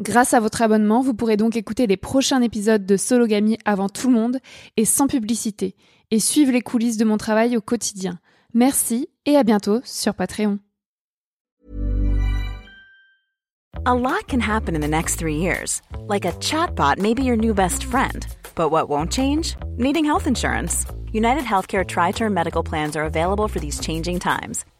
Grâce à votre abonnement, vous pourrez donc écouter les prochains épisodes de Sologamie avant tout le monde et sans publicité, et suivre les coulisses de mon travail au quotidien. Merci et à bientôt sur Patreon. A lot can happen in the next 3 years. Like a chatbot may be your new best friend. But what won't change? Needing health insurance. UnitedHealthcare Tri-Term Medical Plans are available for these changing times.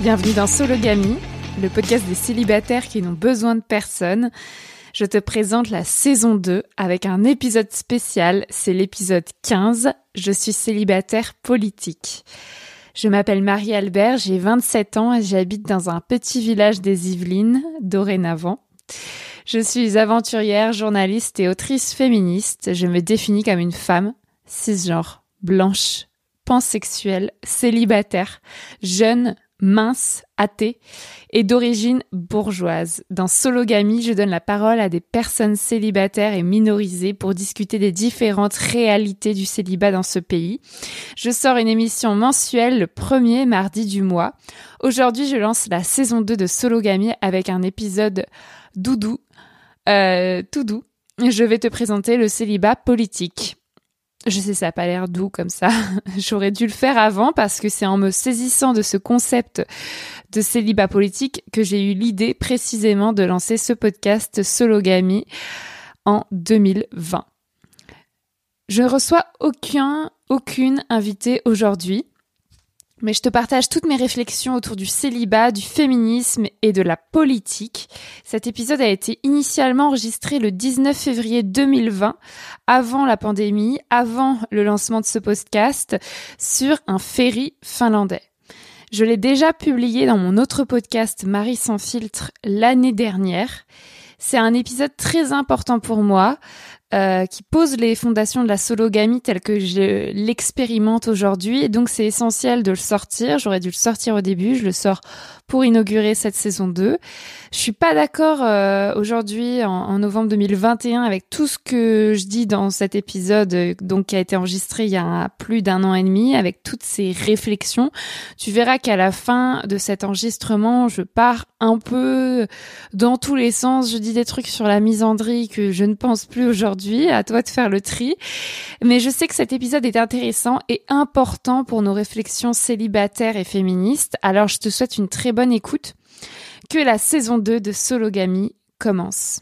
Bienvenue dans Sologamie, le podcast des célibataires qui n'ont besoin de personne. Je te présente la saison 2 avec un épisode spécial, c'est l'épisode 15, je suis célibataire politique. Je m'appelle Marie Albert, j'ai 27 ans et j'habite dans un petit village des Yvelines, dorénavant. Je suis aventurière, journaliste et autrice féministe. Je me définis comme une femme cisgenre, blanche, pansexuelle, célibataire, jeune, mince, athée et d'origine bourgeoise. Dans Sologamie, je donne la parole à des personnes célibataires et minorisées pour discuter des différentes réalités du célibat dans ce pays. Je sors une émission mensuelle le premier mardi du mois. Aujourd'hui, je lance la saison 2 de Sologamie avec un épisode tout doux. Je vais te présenter le célibat politique. Je sais, ça n'a pas l'air doux comme ça. J'aurais dû le faire avant parce que c'est en me saisissant de ce concept de célibat politique que j'ai eu l'idée précisément de lancer ce podcast Sologamie en 2020. Je ne reçois aucune invitée aujourd'hui, mais je te partage toutes mes réflexions autour du célibat, du féminisme et de la politique. Cet épisode a été initialement enregistré le 19 février 2020, avant la pandémie, avant le lancement de ce podcast, sur un ferry finlandais. Je l'ai déjà publié dans mon autre podcast Marie sans filtre l'année dernière. C'est un épisode très important pour moi, qui pose les fondations de la sologamie telle que je l'expérimente aujourd'hui. Et donc, c'est essentiel de le sortir. J'aurais dû le sortir au début. Je le sors pour inaugurer cette saison 2. Je suis pas d'accord aujourd'hui, en novembre 2021, avec tout ce que je dis dans cet épisode, donc qui a été enregistré il y a plus d'un an et demi, avec toutes ces réflexions. Tu verras qu'à la fin de cet enregistrement, je pars un peu dans tous les sens. Je dis des trucs sur la misandrie que je ne pense plus aujourd'hui. À toi de faire le tri. Mais je sais que cet épisode est intéressant et important pour nos réflexions célibataires et féministes. Alors, je te souhaite une très bonne écoute. Que la saison 2 de Sologamie commence.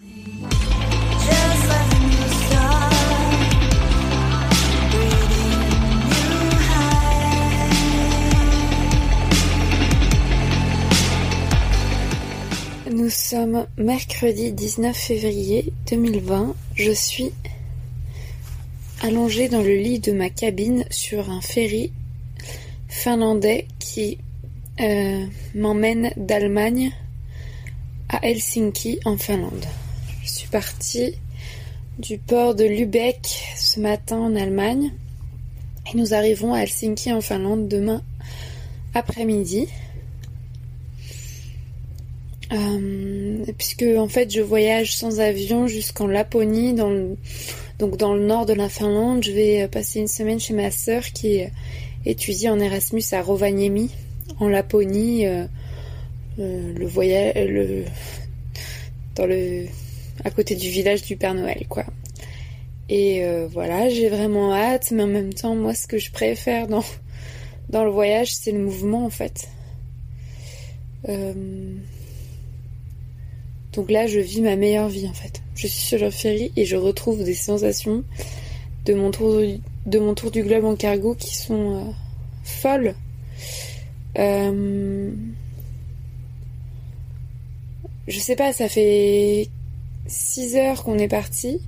Nous sommes mercredi 19 février 2020. Je suis allongée dans le lit de ma cabine sur un ferry finlandais qui m'emmène d'Allemagne à Helsinki en Finlande. Je suis partie du port de Lübeck ce matin en Allemagne et nous arrivons à Helsinki en Finlande demain après-midi. Puisque en fait je voyage sans avion jusqu'en Laponie, dans le nord de la Finlande. Je vais passer une semaine chez ma sœur qui étudie en Erasmus à Rovaniemi en Laponie, à côté du village du Père Noël, quoi. Et voilà, j'ai vraiment hâte, mais en même temps, moi, ce que je préfère dans le voyage, c'est le mouvement, en fait. Donc là, je vis ma meilleure vie, en fait. Je suis sur le ferry et je retrouve des sensations de mon tour du globe en cargo qui sont folles. Je sais pas, ça fait 6 heures qu'on est parti.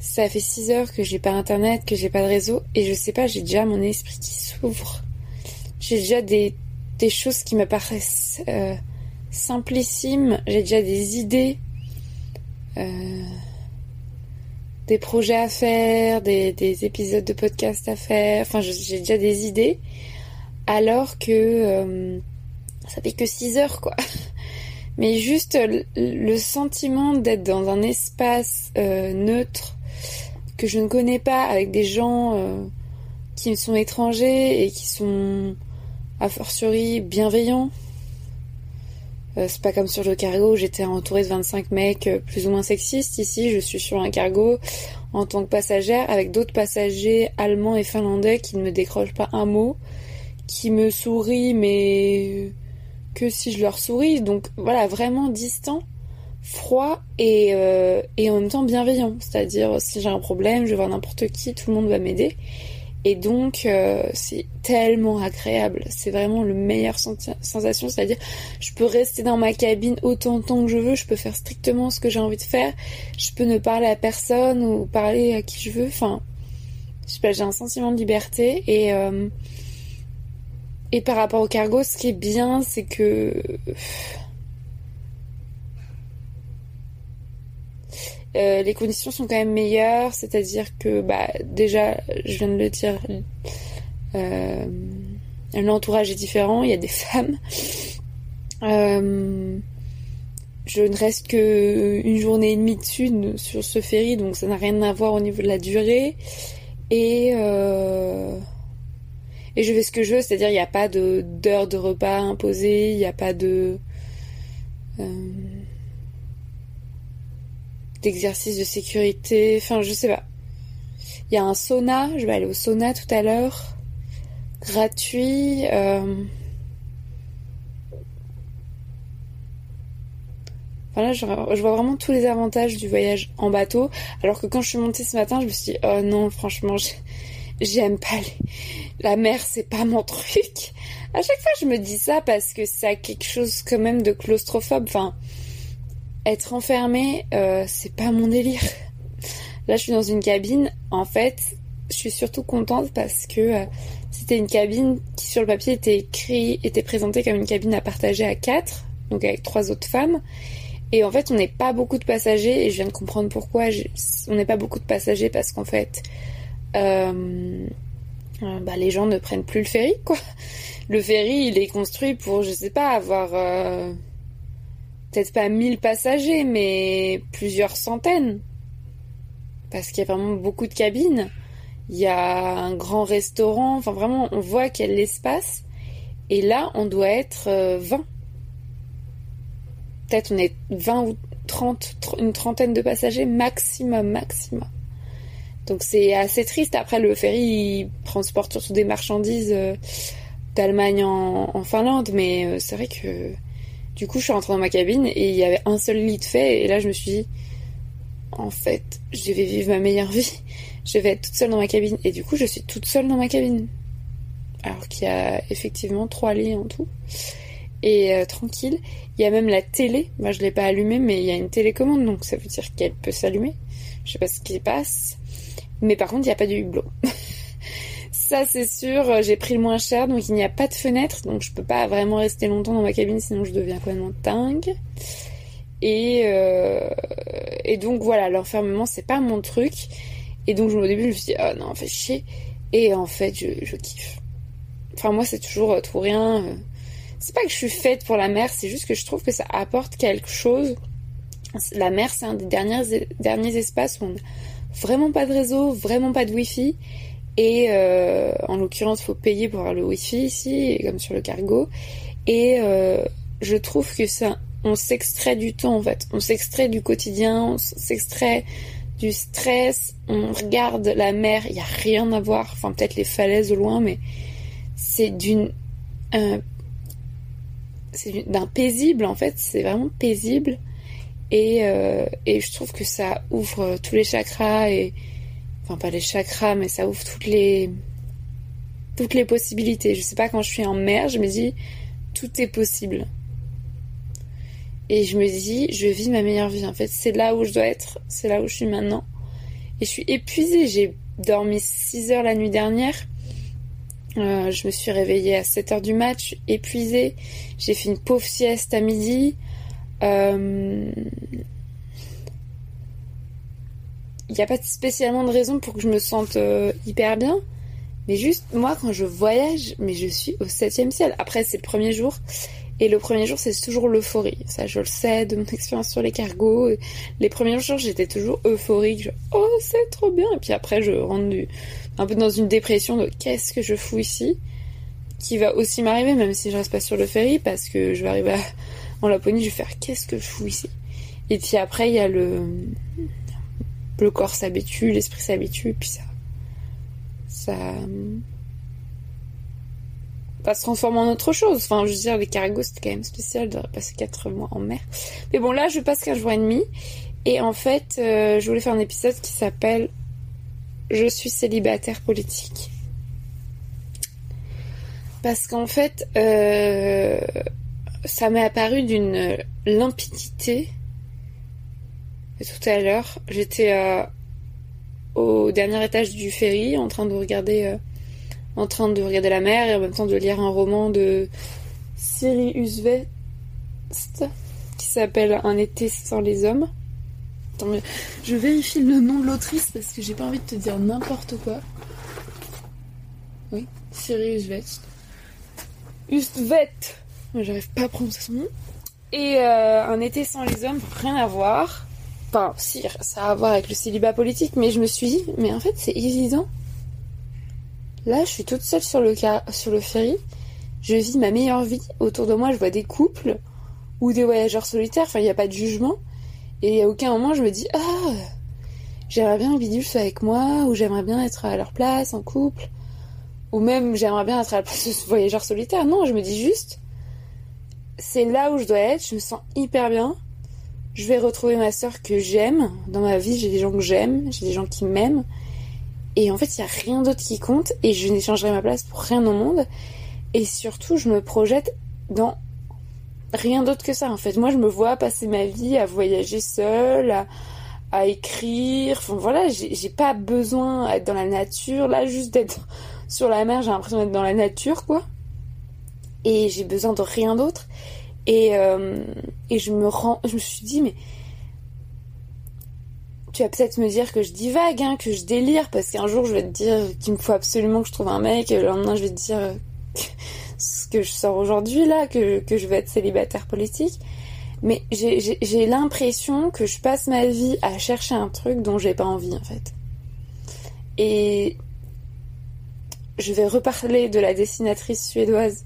Ça fait 6 heures que j'ai pas internet, que j'ai pas de réseau. Et je sais pas, j'ai déjà mon esprit qui s'ouvre. J'ai déjà des choses qui me paraissent... simplissime, j'ai déjà des idées, des projets à faire, des épisodes de podcast à faire, enfin j'ai déjà des idées, alors que ça fait que 6 heures, quoi. Mais juste le sentiment d'être dans un espace neutre que je ne connais pas, avec des gens qui sont étrangers et qui sont a fortiori bienveillants. C'est pas comme sur le cargo, j'étais entourée de 25 mecs plus ou moins sexistes. Ici, je suis sur un cargo en tant que passagère avec d'autres passagers allemands et finlandais qui ne me décrochent pas un mot, qui me sourient, mais que si je leur souris. Donc voilà, vraiment distant, froid et en même temps bienveillant. C'est-à-dire, si j'ai un problème, je vais voir n'importe qui, tout le monde va m'aider. Et donc, c'est tellement agréable. C'est vraiment le meilleur sensation. C'est-à-dire, je peux rester dans ma cabine autant de temps que je veux. Je peux faire strictement ce que j'ai envie de faire. Je peux ne parler à personne ou parler à qui je veux. Enfin, je sais pas, j'ai un sentiment de liberté. Et par rapport au cargo, ce qui est bien, c'est que... les conditions sont quand même meilleures, c'est-à-dire que, bah, déjà, je viens de le dire, l'entourage est différent, il y a des femmes. Je ne reste que une journée et demie dessus sur ce ferry, donc ça n'a rien à voir au niveau de la durée. Et je fais ce que je veux, c'est-à-dire il n'y a pas d'heure de repas imposée, il n'y a pas de... d'exercice de sécurité, enfin je sais pas. Il y a un sauna, je vais aller au sauna tout à l'heure, gratuit. Voilà, je vois vraiment tous les avantages du voyage en bateau, alors que quand je suis montée ce matin, je me suis dit, oh non, franchement, j'aime pas la mer, c'est pas mon truc. À chaque fois, je me dis ça parce que ça a quelque chose quand même de claustrophobe, enfin... Être enfermée, c'est pas mon délire. Là, je suis dans une cabine. En fait, je suis surtout contente parce que c'était une cabine qui, sur le papier, était présentée comme une cabine à partager à 4, donc avec 3 autres femmes. Et en fait, on n'est pas beaucoup de passagers, et je viens de comprendre pourquoi on n'est pas beaucoup de passagers, parce qu'en fait, les gens ne prennent plus le ferry, quoi. Le ferry, il est construit pour, je sais pas, avoir peut-être pas 1000 passagers, mais plusieurs centaines. Parce qu'il y a vraiment beaucoup de cabines. Il y a un grand restaurant. Enfin, vraiment, on voit qu'il y a de l'espace. Et là, on doit être 20. Peut-être on est 20 ou 30, une trentaine de passagers maximum. Donc c'est assez triste. Après, le ferry, il transporte surtout des marchandises d'Allemagne en Finlande. Mais c'est vrai que du coup, je suis rentrée dans ma cabine et il y avait un seul lit de fait. Et là, je me suis dit, en fait, je vais vivre ma meilleure vie. Je vais être toute seule dans ma cabine. Et du coup, je suis toute seule dans ma cabine. Alors qu'il y a effectivement 3 lits en tout. Et tranquille. Il y a même la télé. Moi, je ne l'ai pas allumée, mais il y a une télécommande. Donc, ça veut dire qu'elle peut s'allumer. Je ne sais pas ce qui se passe. Mais par contre, il n'y a pas de hublot. Ça, c'est sûr. J'ai pris le moins cher. Donc, il n'y a pas de fenêtre. Donc, je ne peux pas vraiment rester longtemps dans ma cabine. Sinon, je deviens complètement dingue. Et donc, voilà. L'enfermement, c'est pas mon truc. Et donc, au début, je me suis dit, oh non, fais chier. Et en fait, je kiffe. Enfin, moi, c'est toujours tout rien. C'est pas que je suis faite pour la mer, c'est juste que je trouve que ça apporte quelque chose. La mer, c'est un des derniers espaces où on n'a vraiment pas de réseau, vraiment pas de wifi. Et en l'occurrence, il faut payer pour avoir le wifi ici, comme sur le cargo. Et je trouve que ça, on s'extrait du temps, en fait. On s'extrait du quotidien, on s'extrait du stress. On regarde la mer, il n'y a rien à voir. Enfin, peut-être les falaises au loin, mais c'est d'une... c'est d'un paisible, en fait, c'est vraiment paisible, et je trouve que ça ouvre tous les chakras, et enfin pas les chakras, mais ça ouvre toutes les possibilités. Je sais pas, quand je suis en mer, je me dis tout est possible, et je me dis je vis ma meilleure vie, en fait. C'est là où je dois être, c'est là où je suis maintenant, et je suis épuisée. J'ai dormi 6 heures la nuit dernière. Je me suis réveillée à 7h du mat', je suis épuisée, j'ai fait une pauvre sieste à midi. Il n'y a pas spécialement de raison pour que je me sente hyper bien, mais juste, moi, quand je voyage, mais je suis au 7e ciel. Après, c'est le premier jour, et le premier jour, c'est toujours l'euphorie. Ça, je le sais, de mon expérience sur les cargos. Les premiers jours, j'étais toujours euphorique, oh, c'est trop bien. Et puis après, je rentre un peu dans une dépression de qu'est-ce que je fous ici, qui va aussi m'arriver, même si je reste pas sur le ferry, parce que je vais arriver en Laponie, je vais faire qu'est-ce que je fous ici. Et puis après, il y a le corps s'habitue, l'esprit s'habitue, puis ça va se transformer en autre chose. Enfin, je veux dire, les cargos, c'était quand même spécial de passer 4 mois en mer. Mais bon, là, je passe 15 jours et demi, et en fait, je voulais faire un épisode qui s'appelle Je suis célibataire politique. Parce qu'en fait, ça m'est apparu d'une limpidité. Et tout à l'heure, j'étais au dernier étage du ferry, en train de regarder la mer, et en même temps de lire un roman de Siri Hustvedt qui s'appelle Un été sans les hommes. Attends, je vérifie le nom de l'autrice parce que j'ai pas envie de te dire n'importe quoi. Oui, Siri Hustvedt. Hustvedt. J'arrive pas à prononcer son nom. Et Un été sans les hommes, rien à voir. Enfin, si, ça a à voir avec le célibat politique, mais je me suis dit, mais en fait, c'est évident. Là, je suis toute seule sur le ferry. Je vis ma meilleure vie. Autour de moi, je vois des couples ou des voyageurs solitaires. Enfin, il n'y a pas de jugement. Et à aucun moment, je me dis « Ah, j'aimerais bien que Bidule soit avec moi » ou « J'aimerais bien être à leur place, en couple » ou même « J'aimerais bien être à la place de ce voyageur solitaire ». Non, je me dis juste « C'est là où je dois être, je me sens hyper bien. Je vais retrouver ma sœur que j'aime. Dans ma vie, j'ai des gens que j'aime, j'ai des gens qui m'aiment. Et en fait, il n'y a rien d'autre qui compte et je n'échangerai ma place pour rien au monde. Et surtout, je me projette dans... rien d'autre que ça, en fait. Moi, je me vois passer ma vie à voyager seule, à écrire. Enfin, voilà, j'ai pas besoin d'être dans la nature. Là, juste d'être sur la mer, j'ai l'impression d'être dans la nature, quoi. Et j'ai besoin de rien d'autre. Et je me suis dit, mais tu vas peut-être me dire que je divague, hein, que je délire, parce qu'un jour je vais te dire qu'il me faut absolument que je trouve un mec, et le lendemain je vais te dire que je sors aujourd'hui là, que je vais être célibataire politique. Mais j'ai l'impression que je passe ma vie à chercher un truc dont j'ai pas envie, en fait. Et je vais reparler de la dessinatrice suédoise,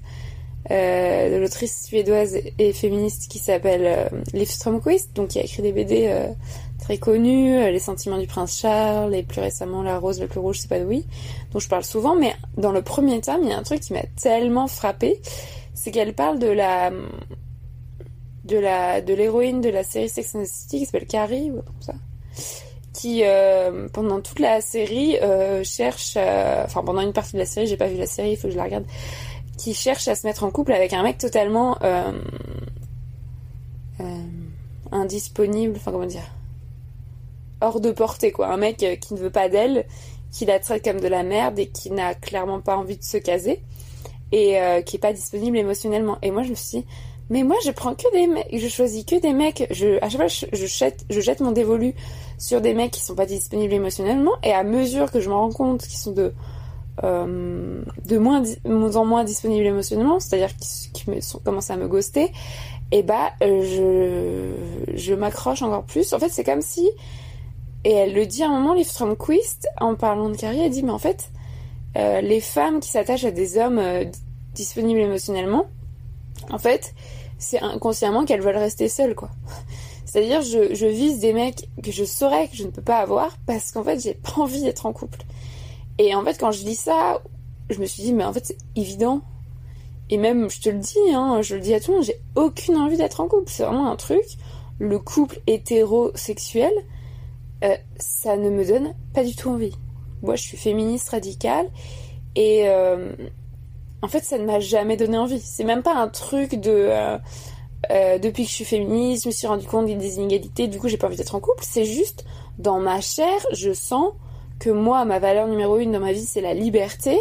de l'autrice suédoise et féministe qui s'appelle Liv Strömquist, donc qui a écrit des BD très connues, Les sentiments du prince Charles, et plus récemment La rose, le plus rouge, c'est pas d'où, dont je parle souvent. Mais dans le premier terme, il y a un truc qui m'a tellement frappée, c'est qu'elle parle de l'héroïne de la série Sex and the City qui s'appelle Carrie, ou comme ça, qui pendant toute la série cherche, enfin pendant une partie de la série, j'ai pas vu la série, il faut que je la regarde, qui cherche à se mettre en couple avec un mec totalement indisponible, enfin comment dire, hors de portée quoi, un mec qui ne veut pas d'elle, qui la traite comme de la merde et qui n'a clairement pas envie de se caser et qui est pas disponible émotionnellement. Et moi je me suis dit, mais moi je prends que des mecs, je choisis que des mecs, à chaque fois je jette mon dévolu sur des mecs qui sont pas disponibles émotionnellement, et à mesure que je me rends compte qu'ils sont de moins en moins disponibles émotionnellement, c'est-à-dire qu'ils commencent à me ghoster, et je m'accroche encore plus. En fait, c'est comme si, et elle le dit à un moment, Liv Strömquist, en parlant de Carrie, elle dit, mais en fait, les femmes qui s'attachent à des hommes disponibles émotionnellement, en fait, c'est inconsciemment qu'elles veulent rester seules, quoi. C'est-à-dire, je vise des mecs que je saurais que je ne peux pas avoir parce qu'en fait, j'ai pas envie d'être en couple. Et en fait, quand je lis ça, je me suis dit, mais en fait, c'est évident. Et même, je te le dis, hein, je le dis à tout le monde, j'ai aucune envie d'être en couple. C'est vraiment un truc. Le couple hétérosexuel, ça ne me donne pas du tout envie. Moi, je suis féministe radicale et... en fait, ça ne m'a jamais donné envie. C'est même pas un truc de... depuis que je suis féministe, je me suis rendu compte des inégalités, du coup, j'ai pas envie d'être en couple. C'est juste, dans ma chair, je sens que moi, ma valeur numéro une dans ma vie, c'est la liberté.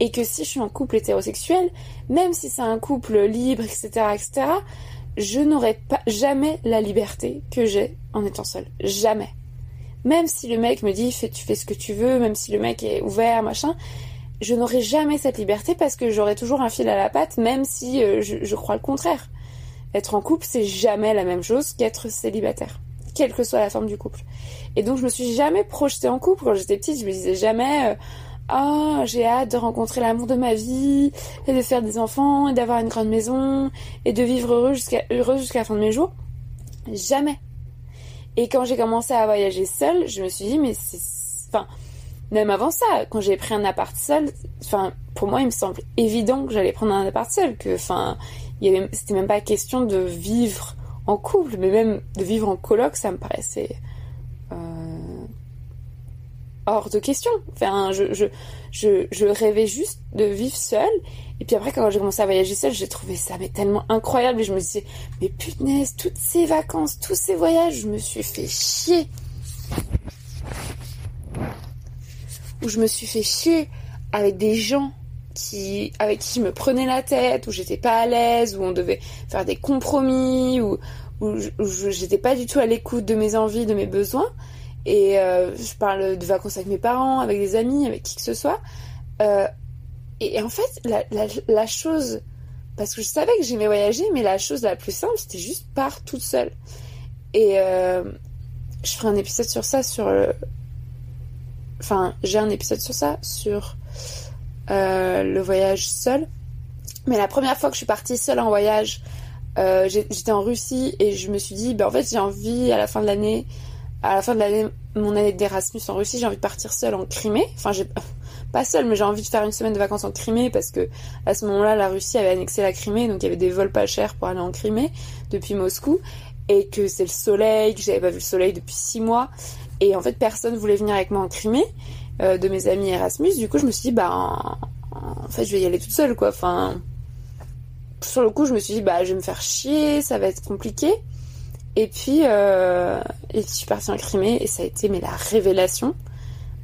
Et que si je suis en couple hétérosexuel, même si c'est un couple libre, etc., etc., je n'aurai pas jamais la liberté que j'ai en étant seule. Jamais. Même si le mec me dit, tu fais ce que tu veux, même si le mec est ouvert, machin... je n'aurai jamais cette liberté parce que j'aurai toujours un fil à la patte, même si je crois le contraire. Être en couple, c'est jamais la même chose qu'être célibataire, quelle que soit la forme du couple. Et donc, je me suis jamais projetée en couple. Quand j'étais petite, je me disais jamais « Oh, j'ai hâte de rencontrer l'amour de ma vie, et de faire des enfants, et d'avoir une grande maison, et de vivre heureuse jusqu'à la fin de mes jours. » Jamais. Et quand j'ai commencé à voyager seule, je me suis dit « Mais c'est... enfin... » Même avant ça, quand j'ai pris un appart seul, enfin, pour moi, il me semble évident que j'allais prendre un appart seul, que, enfin, c'était même pas question de vivre en couple, mais même de vivre en coloc, ça me paraissait hors de question. Enfin, je rêvais juste de vivre seule. Et puis après, quand j'ai commencé à voyager seule, j'ai trouvé ça mais tellement incroyable, et je me disais, mais punaise, toutes ces vacances, tous ces voyages, je me suis fait chier. Où je me suis fait chier avec des gens avec qui je me prenais la tête, où j'étais pas à l'aise, où on devait faire des compromis, où j'étais pas du tout à l'écoute de mes envies, de mes besoins. Et je parle de vacances avec mes parents, avec des amis, avec qui que ce soit. Et en fait, la chose... Parce que je savais que j'aimais voyager, mais la chose la plus simple, c'était juste partir toute seule. Et je ferai un épisode sur ça, j'ai un épisode sur ça, sur le voyage seul. Mais la première fois que je suis partie seule en voyage, j'étais en Russie et je me suis dit, en fait, j'ai envie, à la fin de l'année, mon année d'Erasmus en Russie, j'ai envie de partir seule en Crimée. Enfin, pas seule, mais j'ai envie de faire une semaine de vacances en Crimée parce que à ce moment-là, la Russie avait annexé la Crimée, donc il y avait des vols pas chers pour aller en Crimée depuis Moscou, et que c'est le soleil, que j'avais pas vu le soleil depuis 6 mois. Et en fait, personne voulait venir avec moi en Crimée, de mes amis Erasmus. Du coup, je me suis dit, en fait, je vais y aller toute seule, quoi. Enfin, sur le coup, je me suis dit, je vais me faire chier, ça va être compliqué. Et puis je suis partie en Crimée et ça a été, la révélation.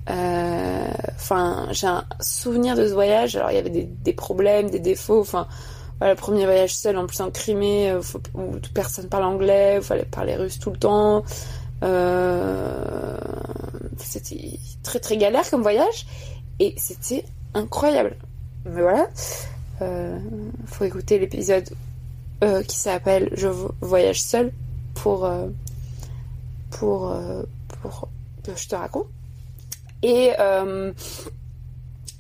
J'ai un souvenir de ce voyage. Alors, il y avait des problèmes, des défauts, Voilà, premier voyage seul, en plus en Crimée, où personne parle anglais, où il fallait parler russe tout le temps. C'était très très galère comme voyage et c'était incroyable. Mais voilà, faut écouter l'épisode qui s'appelle Je voyage seule pour que je te raconte.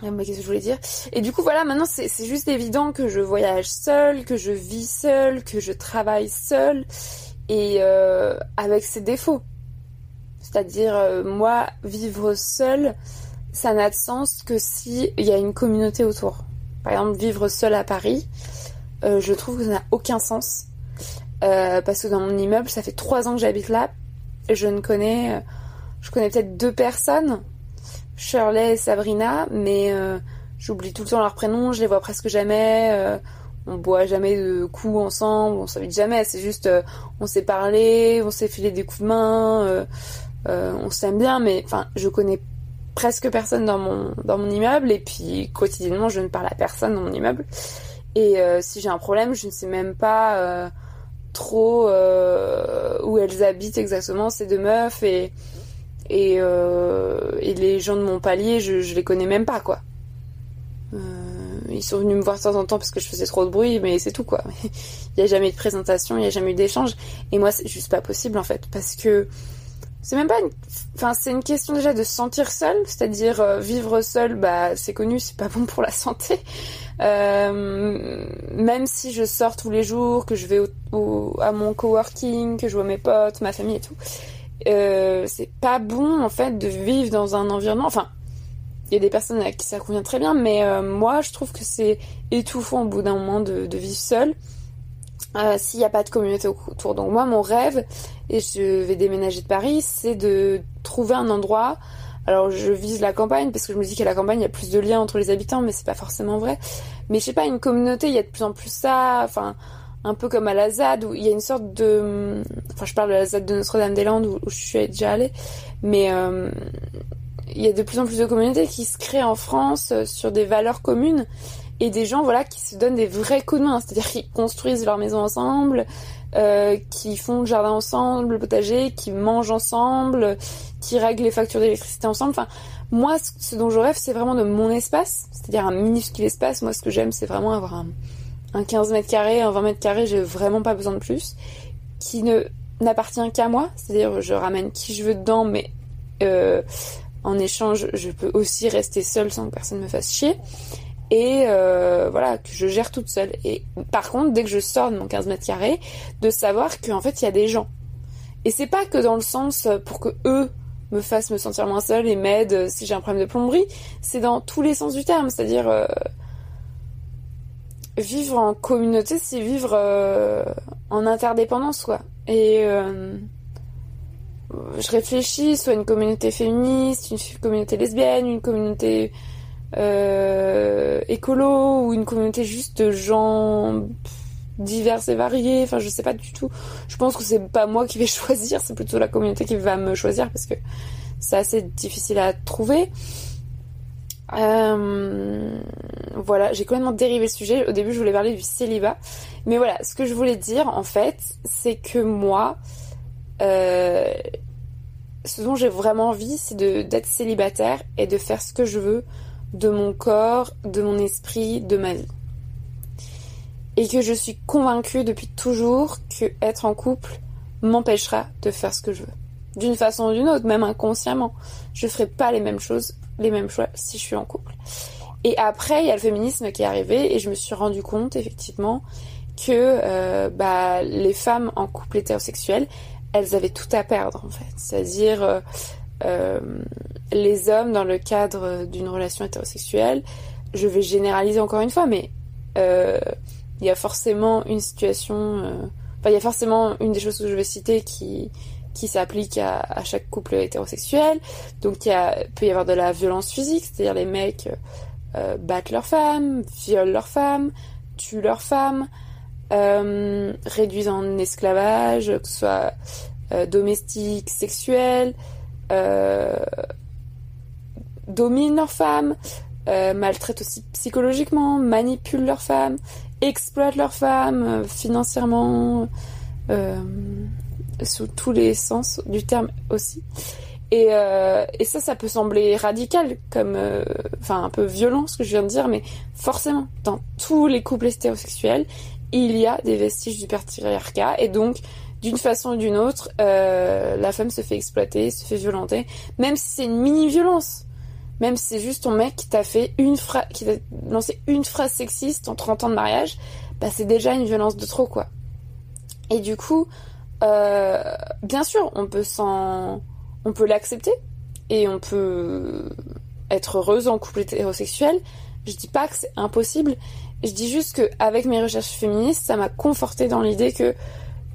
Mais qu'est-ce que je voulais dire ? Et du coup voilà, maintenant c'est juste évident que je voyage seule, que je vis seule, que je travaille seule et avec ses défauts. C'est-à-dire moi, vivre seule, ça n'a de sens que si il y a une communauté autour. Par exemple, vivre seule à Paris, je trouve que ça n'a aucun sens parce que dans mon immeuble, ça fait 3 ans que j'habite là, et je connais peut-être 2 personnes. Shirley et Sabrina, mais j'oublie tout le temps leurs prénoms, je les vois presque jamais, on boit jamais de coups ensemble, on s'invite jamais, c'est juste on s'est parlé, on s'est filé des coups de main, on s'aime bien, mais enfin je connais presque personne dans mon immeuble et puis quotidiennement je ne parle à personne dans mon immeuble et si j'ai un problème je ne sais même pas trop où elles habitent exactement, ces 2 meufs et les gens de mon palier, je les connais même pas, quoi. Ils sont venus me voir de temps en temps parce que je faisais trop de bruit, mais c'est tout, quoi. Il n'y a jamais eu de présentation, il n'y a jamais eu d'échange. Et moi, c'est juste pas possible, en fait, parce que c'est même pas une... Enfin, c'est une question déjà de se sentir seule, c'est-à-dire vivre seule, bah, c'est connu, c'est pas bon pour la santé. Même si je sors tous les jours, que je vais à mon coworking, que je vois mes potes, ma famille et tout... c'est pas bon en fait de vivre dans un environnement, enfin il y a des personnes à qui ça convient très bien mais moi je trouve que c'est étouffant au bout d'un moment de vivre seule s'il n'y a pas de communauté autour. Donc moi mon rêve, et je vais déménager de Paris, c'est de trouver un endroit, alors je vise la campagne parce que je me dis qu'à la campagne il y a plus de liens entre les habitants mais c'est pas forcément vrai, mais je sais pas, une communauté, il y a de plus en plus ça, enfin un peu comme à la ZAD, où il y a une sorte de... Enfin, je parle de la ZAD de Notre-Dame-des-Landes, où je suis déjà allée, mais il y a de plus en plus de communautés qui se créent en France sur des valeurs communes, et des gens, voilà, qui se donnent des vrais coups de main, c'est-à-dire qui construisent leur maison ensemble, qui font le jardin ensemble, le potager, qui mangent ensemble, qui règlent les factures d'électricité ensemble. Enfin, moi, ce dont je rêve, c'est vraiment de mon espace, c'est-à-dire un minuscule espace. Moi, ce que j'aime, c'est vraiment avoir un 15 mètres carrés, un 20 mètres carrés, j'ai vraiment pas besoin de plus, qui ne n'appartient qu'à moi, c'est-à-dire je ramène qui je veux dedans, mais en échange, je peux aussi rester seule sans que personne me fasse chier, et voilà, que je gère toute seule. Et par contre, dès que je sors de mon 15 mètres carrés, de savoir qu'en fait, il y a des gens. Et c'est pas que dans le sens pour que eux me fassent me sentir moins seule et m'aident si j'ai un problème de plomberie, c'est dans tous les sens du terme, c'est-à-dire... vivre en communauté, c'est vivre en interdépendance, quoi. Et je réfléchis, soit une communauté féministe, une communauté lesbienne, une communauté écolo, ou une communauté juste de gens divers et variés, enfin je sais pas du tout. Je pense que c'est pas moi qui vais choisir, c'est plutôt la communauté qui va me choisir, parce que c'est assez difficile à trouver. Voilà, j'ai complètement dérivé le sujet. Au début, je voulais parler du célibat, mais voilà, ce que je voulais dire en fait, c'est que moi, ce dont j'ai vraiment envie, c'est d'être célibataire et de faire ce que je veux de mon corps, de mon esprit, de ma vie. Et que je suis convaincue depuis toujours que être en couple m'empêchera de faire ce que je veux. D'une façon ou d'une autre, même inconsciemment, je ferai pas les mêmes choses. Les mêmes choix si je suis en couple. Et après, il y a le féminisme qui est arrivé et je me suis rendu compte effectivement que bah, les femmes en couple hétérosexuel, elles avaient tout à perdre en fait. C'est-à-dire les hommes dans le cadre d'une relation hétérosexuelle, je vais généraliser encore une fois, mais il y a forcément une situation... Enfin, il y a forcément une des choses que je vais citer qui s'applique à chaque couple hétérosexuel. Donc peut y avoir de la violence physique, c'est-à-dire les mecs battent leurs femmes, violent leurs femmes, tuent leurs femmes, réduisent en esclavage, que ce soit domestique, sexuel, dominent leurs femmes, maltraitent aussi psychologiquement, manipulent leurs femmes, exploitent leurs femmes financièrement, sous tous les sens du terme aussi. Et ça, ça peut sembler radical, comme, enfin, un peu violent ce que je viens de dire, mais forcément, dans tous les couples hétérosexuels, il y a des vestiges du patriarcat, et donc, d'une façon ou d'une autre, la femme se fait exploiter, se fait violenter, même si c'est une mini-violence. Même si c'est juste ton mec qui t'a fait qui t'a lancé une phrase sexiste en 30 ans de mariage, bah c'est déjà une violence de trop, quoi. Et du coup, bien sûr, on peut l'accepter et on peut être heureuse en couple hétérosexuel. Je dis pas que c'est impossible, je dis juste que avec mes recherches féministes, ça m'a confortée dans l'idée que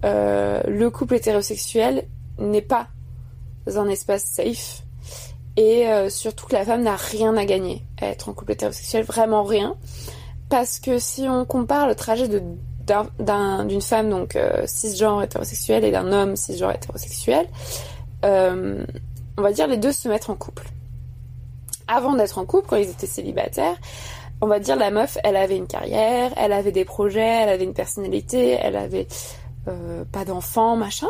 le couple hétérosexuel n'est pas un espace safe et surtout que la femme n'a rien à gagner à être en couple hétérosexuel, vraiment rien, parce que si on compare le trajet d'une femme donc cisgenre hétérosexuel et d'un homme cisgenre hétérosexuel, on va dire les deux se mettent en couple. Avant d'être en couple, quand ils étaient célibataires, on va dire la meuf, elle avait une carrière, elle avait des projets, elle avait une personnalité, elle avait pas d'enfant, machin.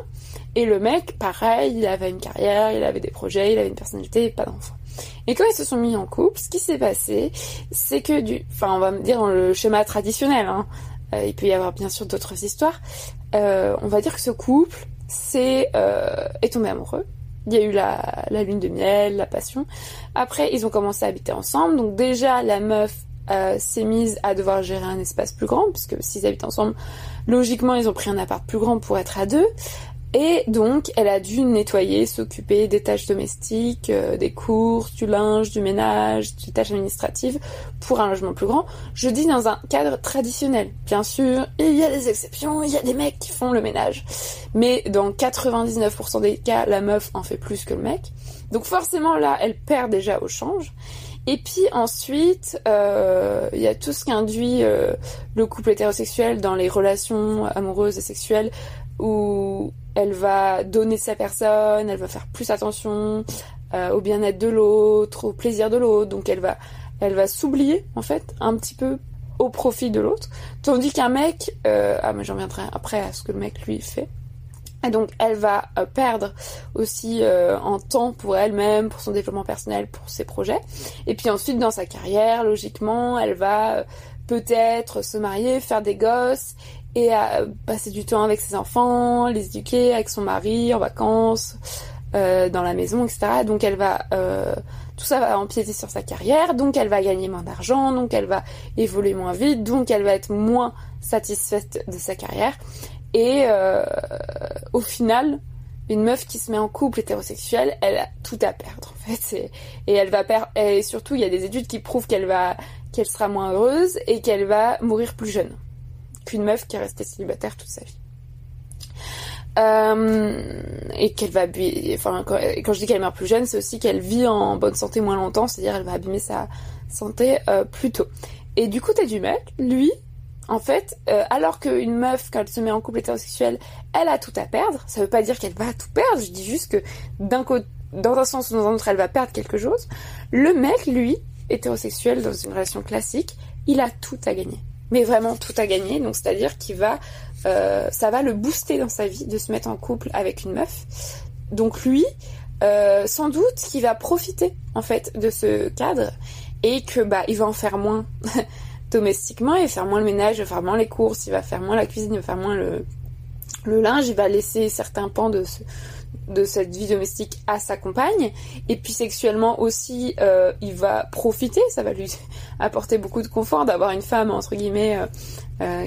Et le mec, pareil, il avait une carrière, il avait des projets, il avait une personnalité, pas d'enfant. Et quand ils se sont mis en couple, ce qui s'est passé, c'est que enfin, on va me dire dans le schéma traditionnel, hein, il peut y avoir bien sûr d'autres histoires, on va dire que ce couple est tombé amoureux. Il y a eu la lune de miel, la passion. Après, ils ont commencé à habiter ensemble. Donc déjà, la meuf s'est mise à devoir gérer un espace plus grand, puisque s'ils habitent ensemble, logiquement, ils ont pris un appart plus grand pour être à deux. Et donc, elle a dû nettoyer, s'occuper des tâches domestiques, des courses, du linge, du ménage, des tâches administratives pour un logement plus grand. Je dis dans un cadre traditionnel. Bien sûr, il y a des exceptions, il y a des mecs qui font le ménage. Mais dans 99% des cas, la meuf en fait plus que le mec. Donc forcément, là, elle perd déjà au change. Et puis ensuite, il y a tout ce qu'induit le couple hétérosexuel dans les relations amoureuses et sexuelles, où elle va donner de sa personne, elle va faire plus attention au bien-être de l'autre, au plaisir de l'autre, donc elle va s'oublier, en fait, un petit peu au profit de l'autre, tandis qu'un mec, mais j'en reviendrai après à ce que le mec lui fait, et donc elle va perdre aussi en temps pour elle-même, pour son développement personnel, pour ses projets, et puis ensuite dans sa carrière, logiquement, elle va peut-être se marier, faire des gosses, et à passer du temps avec ses enfants, les éduquer, avec son mari, en vacances, dans la maison, etc. Donc elle va... tout ça va empiéter sur sa carrière, donc elle va gagner moins d'argent, donc elle va évoluer moins vite, donc elle va être moins satisfaite de sa carrière. Et au final, une meuf qui se met en couple hétérosexuel, elle a tout à perdre, en fait. Et elle va perdre... Et surtout, il y a des études qui prouvent qu'elle sera moins heureuse et qu'elle va mourir plus jeune qu'une meuf qui est restée célibataire toute sa vie. Et qu'elle va abîmer... Enfin, quand je dis qu'elle meurt plus jeune, c'est aussi qu'elle vit en bonne santé moins longtemps, c'est-à-dire elle va abîmer sa santé plus tôt. Et du côté du mec, lui, en fait, alors qu'une meuf, quand elle se met en couple hétérosexuel, elle a tout à perdre, ça veut pas dire qu'elle va tout perdre, je dis juste que d'un côté, dans un sens ou dans un autre, elle va perdre quelque chose. Le mec, lui, hétérosexuel, dans une relation classique, il a tout à gagner. Mais vraiment tout à gagner, donc c'est-à-dire qu'il va, ça va le booster dans sa vie de se mettre en couple avec une meuf. Donc lui, sans doute qu'il va profiter en fait de ce cadre et que bah il va en faire moins domestiquement, il va faire moins le ménage, il va faire moins les courses, il va faire moins la cuisine, il va faire moins le linge, il va laisser certains pans de cette vie domestique à sa compagne, et puis sexuellement aussi il va profiter, ça va lui apporter beaucoup de confort d'avoir une femme entre guillemets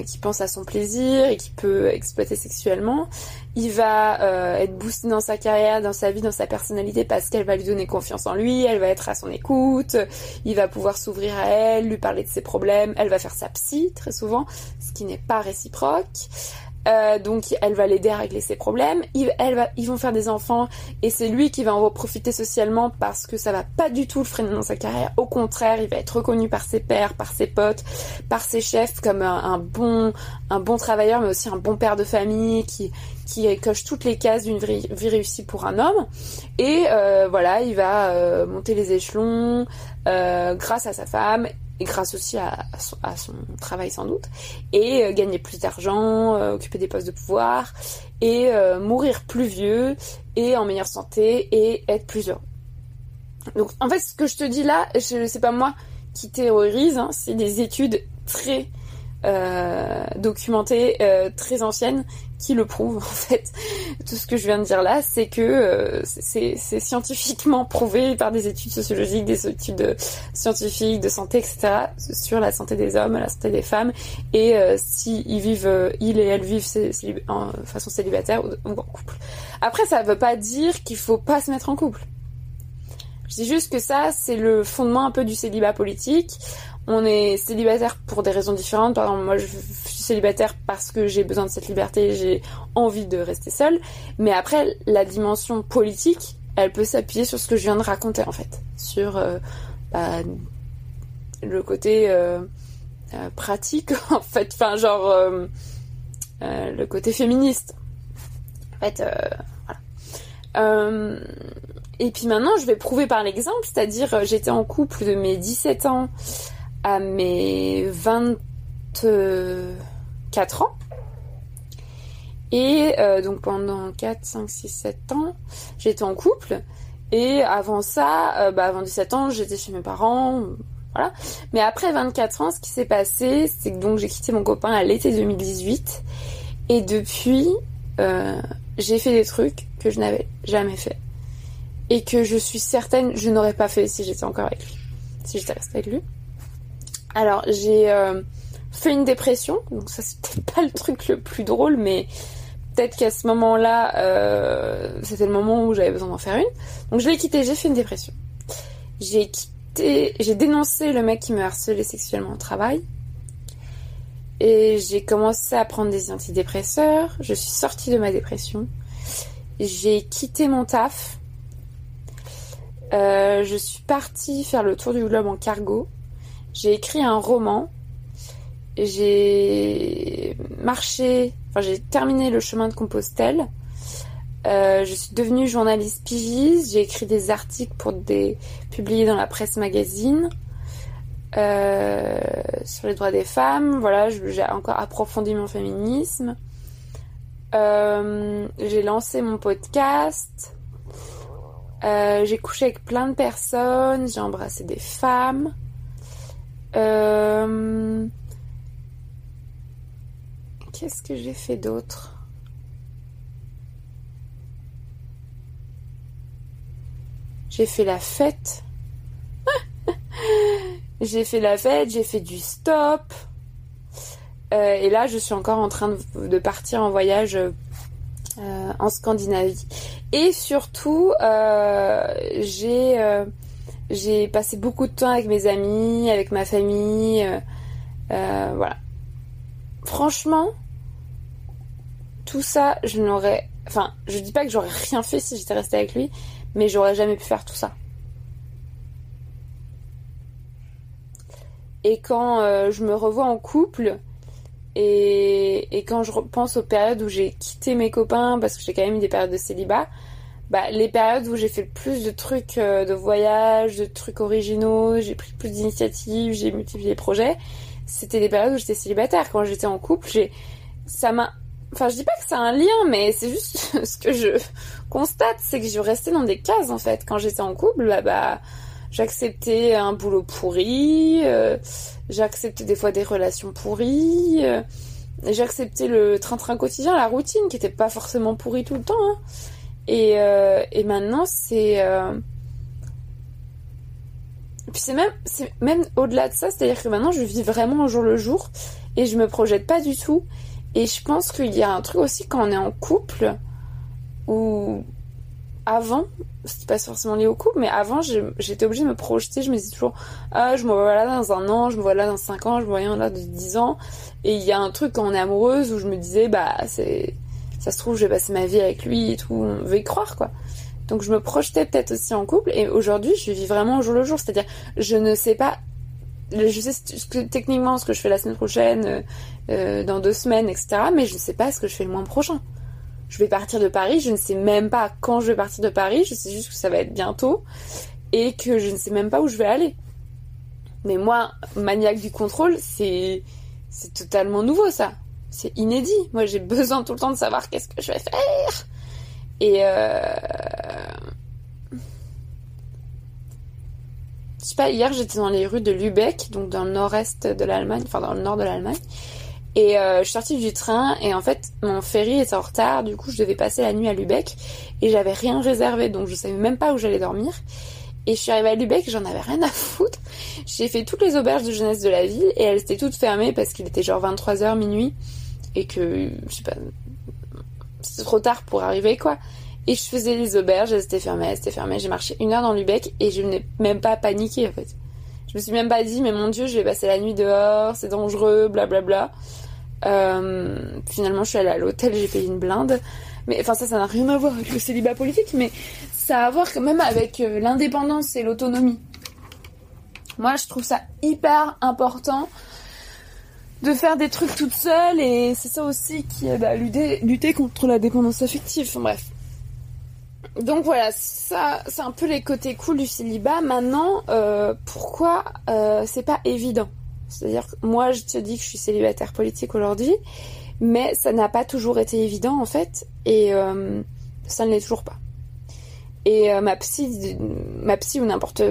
qui pense à son plaisir et qui peut exploiter sexuellement. Il va être boosté dans sa carrière, dans sa vie, dans sa personnalité, parce qu'elle va lui donner confiance en lui, elle va être à son écoute, il va pouvoir s'ouvrir à elle, lui parler de ses problèmes, elle va faire sa psy très souvent, ce qui n'est pas réciproque. Donc elle va l'aider à régler ses problèmes, ils vont faire des enfants et c'est lui qui va en profiter socialement parce que ça va pas du tout le freiner dans sa carrière, au contraire il va être reconnu par ses pairs, par ses potes, par ses chefs comme un bon travailleur mais aussi un bon père de famille qui coche toutes les cases d'une vie réussie pour un homme et voilà il va monter les échelons grâce à sa femme et grâce aussi à son travail sans doute, et gagner plus d'argent, occuper des postes de pouvoir, et mourir plus vieux, et en meilleure santé, et être plus heureux. Donc en fait ce que je te dis là, c'est pas moi qui théorise, hein, c'est des études très documentées, très anciennes, qui le prouvent en fait. Tout ce que je viens de dire là, c'est que c'est scientifiquement prouvé par des études sociologiques, des études scientifiques, de santé, etc. sur la santé des hommes, la santé des femmes, et si ils vivent, ils et elles vivent en façon célibataire ou en couple. Après, ça veut pas dire qu'il faut pas se mettre en couple. Je dis juste que ça, c'est le fondement un peu du célibat politique. On est célibataire pour des raisons différentes. Par exemple, moi, je suis célibataire parce que j'ai besoin de cette liberté et j'ai envie de rester seule. Mais après, la dimension politique, elle peut s'appuyer sur ce que je viens de raconter, en fait. Sur le côté pratique, en fait. Enfin, genre, le côté féministe. En fait, voilà. Et puis maintenant, je vais prouver par l'exemple. C'est-à-dire, j'étais en couple de mes 17 ans à mes 24 ans. Et donc pendant 4, 5, 6, 7 ans, j'étais en couple. Et avant ça, avant 17 ans, j'étais chez mes parents. Voilà. Mais après 24 ans, ce qui s'est passé, c'est que donc, j'ai quitté mon copain à l'été 2018. Et depuis, j'ai fait des trucs que je n'avais jamais fait. Et que je suis certaine, je n'aurais pas fait si j'étais encore avec lui. Si j'étais restée avec lui. Alors, j'ai fait une dépression, donc ça c'est peut-être pas le truc le plus drôle, mais peut-être qu'à ce moment-là, c'était le moment où j'avais besoin d'en faire une. Donc je l'ai quitté, j'ai fait une dépression. J'ai dénoncé le mec qui me harcelait sexuellement au travail. Et j'ai commencé à prendre des antidépresseurs, je suis sortie de ma dépression. J'ai quitté mon taf. Je suis partie faire le tour du globe en cargo. J'ai écrit un roman, j'ai terminé le chemin de Compostelle, je suis devenue journaliste pigiste, j'ai écrit des articles publiés dans la presse magazine sur les droits des femmes, voilà, j'ai encore approfondi mon féminisme, j'ai lancé mon podcast, j'ai couché avec plein de personnes, j'ai embrassé des femmes. Qu'est-ce que j'ai fait d'autre? J'ai fait la fête. J'ai fait du stop. Et là, je suis encore en train de partir en voyage en Scandinavie. Et surtout, j'ai passé beaucoup de temps avec mes amis, avec ma famille, voilà. Franchement, tout ça, je dis pas que j'aurais rien fait si j'étais restée avec lui, mais j'aurais jamais pu faire tout ça. Et quand je me revois en couple, et quand je repense aux périodes où j'ai quitté mes copains, parce que j'ai quand même eu des périodes de célibat, les périodes où j'ai fait le plus de trucs de voyages, de trucs originaux, j'ai pris plus d'initiatives, j'ai multiplié les projets, c'était des périodes où j'étais célibataire. Quand j'étais en couple, je dis pas que ça a un lien, mais c'est juste ce que je constate, c'est que je restais dans des cases en fait. Quand j'étais en couple, j'acceptais un boulot pourri, j'acceptais des fois des relations pourries, j'acceptais le train-train quotidien, la routine qui était pas forcément pourrie tout le temps, hein. Et maintenant c'est puis c'est même au-delà de ça, c'est-à-dire que maintenant je vis vraiment au jour le jour et je me projette pas du tout, et je pense qu'il y a un truc aussi quand on est en couple où avant, ce qui passe forcément lié au couple, mais avant, j'étais obligée de me projeter. Je me disais toujours, ah, je me vois là dans un an, je me vois là dans 5 ans, je me vois là dans 10 ans. Et il y a un truc quand on est amoureuse où je me disais, bah, ça se trouve, je vais passer ma vie avec lui et tout. On veut y croire, quoi. Donc, je me projetais peut-être aussi en couple. Et aujourd'hui, je vis vraiment au jour le jour. C'est-à-dire, je ne sais pas. Je sais techniquement ce que je fais la semaine prochaine, dans 2 semaines, etc. Mais je ne sais pas ce que je fais le mois prochain. Je vais partir de Paris, je ne sais même pas quand je vais partir de Paris, je sais juste que ça va être bientôt et que je ne sais même pas où je vais aller. Mais moi, maniaque du contrôle, c'est totalement nouveau, ça. C'est inédit. Moi, j'ai besoin tout le temps de savoir qu'est-ce que je vais faire. Je sais pas, hier, j'étais dans les rues de Lübeck, donc dans le nord-est de l'Allemagne, enfin dans le nord de l'Allemagne. Et je suis sortie du train et en fait mon ferry était en retard, du coup je devais passer la nuit à Lübeck et j'avais rien réservé, donc je savais même pas où j'allais dormir. Et je suis arrivée à Lübeck, j'en avais rien à foutre. J'ai fait toutes les auberges de jeunesse de la ville et elles étaient toutes fermées parce qu'il était genre 23h minuit et que je sais pas, c'était trop tard pour arriver, quoi. Et je faisais les auberges, elles étaient fermées. J'ai marché 1 heure dans Lübeck et je n'ai même pas paniqué, en fait. Je me suis même pas dit mais mon Dieu, je vais passer la nuit dehors, c'est dangereux, blablabla. Finalement je suis allée à l'hôtel, j'ai payé une blinde, mais enfin ça n'a rien à voir avec le célibat politique, mais ça a à voir quand même avec l'indépendance et l'autonomie. Moi je trouve ça hyper important de faire des trucs toute seule, et c'est ça aussi qui aide à lutter contre la dépendance affective, enfin, bref. Donc voilà, ça c'est un peu les côtés cool du célibat. Maintenant, pourquoi c'est pas évident? C'est-à-dire que moi, je te dis que je suis célibataire politique aujourd'hui, mais ça n'a pas toujours été évident, en fait, et ça ne l'est toujours pas. Et ma psy ou n'importe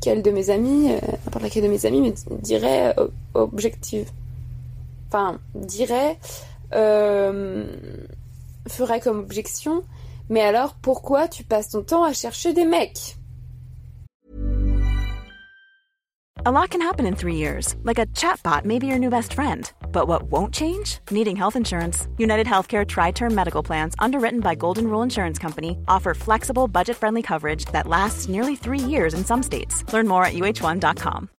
quelle de mes amies, me dirait objective. Enfin, dirait, ferait comme objection, mais alors pourquoi tu passes ton temps à chercher des mecs ? A lot can happen in 3 years, like a chatbot may be your new best friend. But what won't change? Needing health insurance. UnitedHealthcare Tri-Term Medical Plans, underwritten by Golden Rule Insurance Company, offer flexible, budget-friendly coverage that lasts nearly 3 years in some states. Learn more at UH1.com.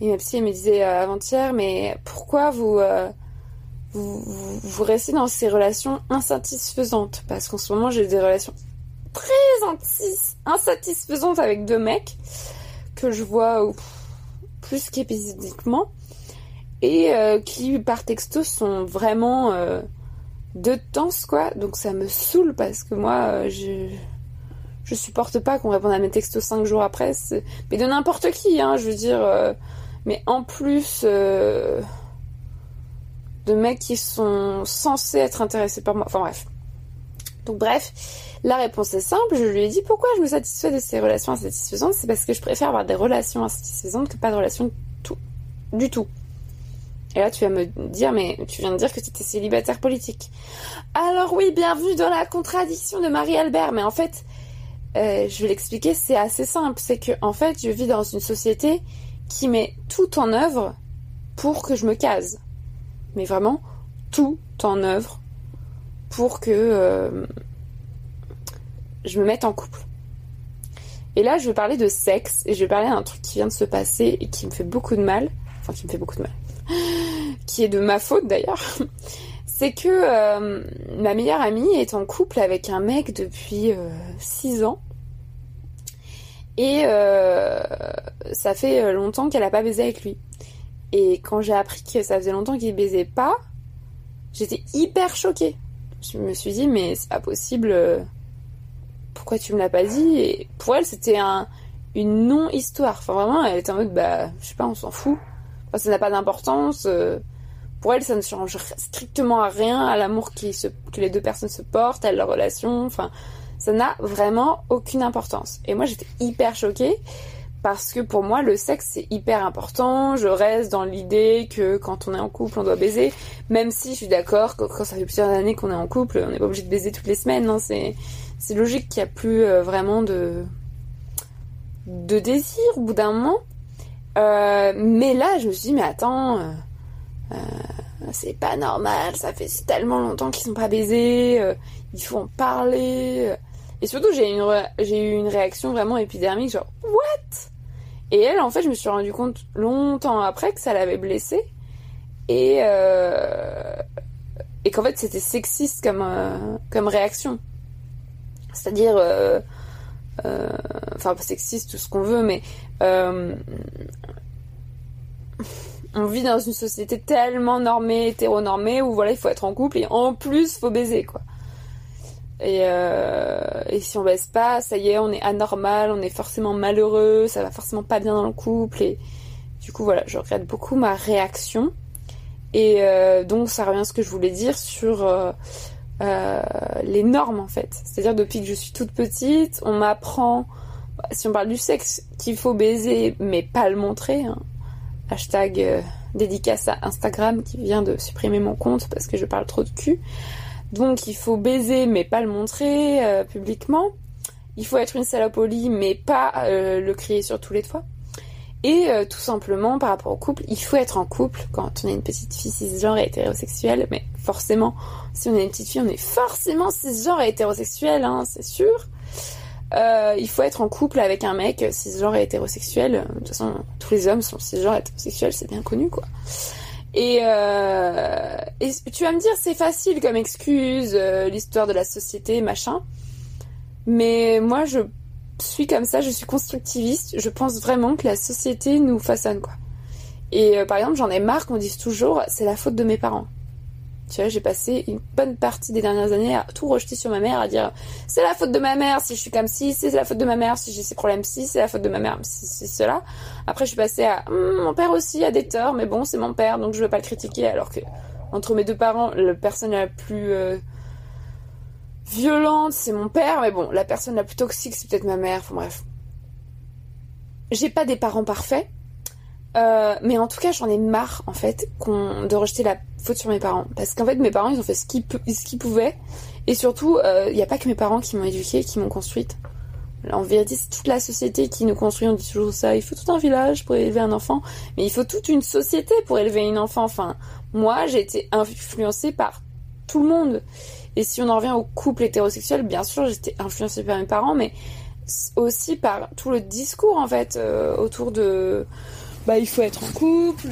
Et ma psy me disait avant-hier, mais pourquoi vous restez dans ces relations insatisfaisantes? Parce qu'en ce moment, j'ai des relations très insatisfaisantes avec 2 mecs que je vois plus qu'épisodiquement et qui, par texto, sont vraiment de tense, quoi. Donc ça me saoule parce que moi, je supporte pas qu'on réponde à mes textos 5 jours après. Mais de n'importe qui, hein, je veux dire. Mais en plus... de mecs qui sont censés être intéressés par moi. Enfin bref. Donc bref, la réponse est simple. Je lui ai dit pourquoi je me satisfais de ces relations insatisfaisantes. C'est parce que je préfère avoir des relations insatisfaisantes que pas de relations du tout. Et là, tu vas me dire, mais tu viens de dire que tu étais célibataire politique. Alors oui, bienvenue dans la contradiction de Marie Albert. Mais en fait, je vais l'expliquer, c'est assez simple. C'est que en fait, je vis dans une société qui met tout en œuvre pour que je me case. Mais vraiment tout en œuvre pour que je me mette en couple. Et là, je vais parler de sexe et je vais parler d'un truc qui vient de se passer et qui me fait beaucoup de mal. Enfin, qui me fait beaucoup de mal. Qui est de ma faute d'ailleurs. C'est que ma meilleure amie est en couple avec un mec depuis 6 ans. Et ça fait longtemps qu'elle n'a pas baisé avec lui. Et quand j'ai appris que ça faisait longtemps qu'il baisait pas, j'étais hyper choquée. Je me suis dit, mais c'est pas possible, pourquoi tu me l'as pas dit? Et pour elle, c'était une non-histoire. Enfin, vraiment, elle était en mode, bah, je sais pas, on s'en fout. Enfin, ça n'a pas d'importance. Pour elle, ça ne change strictement à rien à l'amour que les deux personnes se portent, à leur relation. Enfin, ça n'a vraiment aucune importance. Et moi, j'étais hyper choquée parce que pour moi, le sexe, c'est hyper important. Je reste dans l'idée que quand on est en couple, on doit baiser. Même si je suis d'accord que quand ça fait plusieurs années qu'on est en couple, on n'est pas obligé de baiser toutes les semaines. Hein. C'est logique qu'il n'y a plus vraiment de désir au bout d'un moment. Mais là, je me suis dit, mais attends... c'est pas normal, ça fait tellement longtemps qu'ils sont pas baisés, il faut en parler. Et surtout, j'ai eu une réaction vraiment épidermique, genre « What ?» Et elle, en fait, je me suis rendu compte longtemps après que ça l'avait blessée et qu'en fait, c'était sexiste comme réaction. C'est-à-dire... enfin, sexiste, tout ce qu'on veut, mais... on vit dans une société tellement normée, hétéronormée, où voilà, il faut être en couple et en plus, il faut baiser, quoi. Et si on baise pas, ça y est, on est anormal, on est forcément malheureux, ça va forcément pas bien dans le couple. Et du coup, voilà, je regrette beaucoup ma réaction. Et donc, ça revient à ce que je voulais dire sur les normes, en fait. C'est-à-dire, depuis que je suis toute petite, on m'apprend, si on parle du sexe, qu'il faut baiser, mais pas le montrer, hein. Hashtag dédicace à Instagram qui vient de supprimer mon compte parce que je parle trop de cul. Donc il faut baiser mais pas le montrer publiquement. Il faut être une salope au lit mais pas le crier sur tous les toits. Et tout simplement par rapport au couple, il faut être en couple quand on est une petite fille cisgenre et hétérosexuelle. Mais forcément, si on est une petite fille, on est forcément cisgenre et hétérosexuel, hein, c'est sûr. Il faut être en couple avec un mec cisgenre et hétérosexuel. De toute façon, tous les hommes sont cisgenres et hétérosexuels, c'est bien connu, quoi. Et tu vas me dire, c'est facile comme excuse, l'histoire de la société, machin. Mais moi, je suis comme ça, je suis constructiviste. Je pense vraiment que la société nous façonne, quoi. Et par exemple, j'en ai marre qu'on dise toujours, c'est la faute de mes parents. Tu vois, j'ai passé une bonne partie des dernières années à tout rejeter sur ma mère, à dire c'est la faute de ma mère si je suis comme ci, c'est la faute de ma mère si j'ai ces problèmes ci, c'est la faute de ma mère si c'est cela. Après, je suis passée à mon père aussi a des torts, mais bon, c'est mon père donc je veux pas le critiquer. Alors que entre mes deux parents, la personne la plus violente c'est mon père, mais bon, la personne la plus toxique c'est peut-être ma mère. Enfin bref, j'ai pas des parents parfaits. Mais en tout cas, j'en ai marre en fait de rejeter la faute sur mes parents, parce qu'en fait, mes parents ils ont fait ce qu'ils pouvaient, et surtout, il n'y a pas que mes parents qui m'ont éduquée, qui m'ont construite. En vérité, c'est toute la société qui nous construit. On dit toujours ça, il faut tout un village pour élever un enfant, mais il faut toute une société pour élever une enfant. Enfin, moi, j'ai été influencée par tout le monde. Et si on en revient au couple hétérosexuel, bien sûr, j'étais influencée par mes parents, mais aussi par tout le discours en fait autour de bah, il faut être en couple,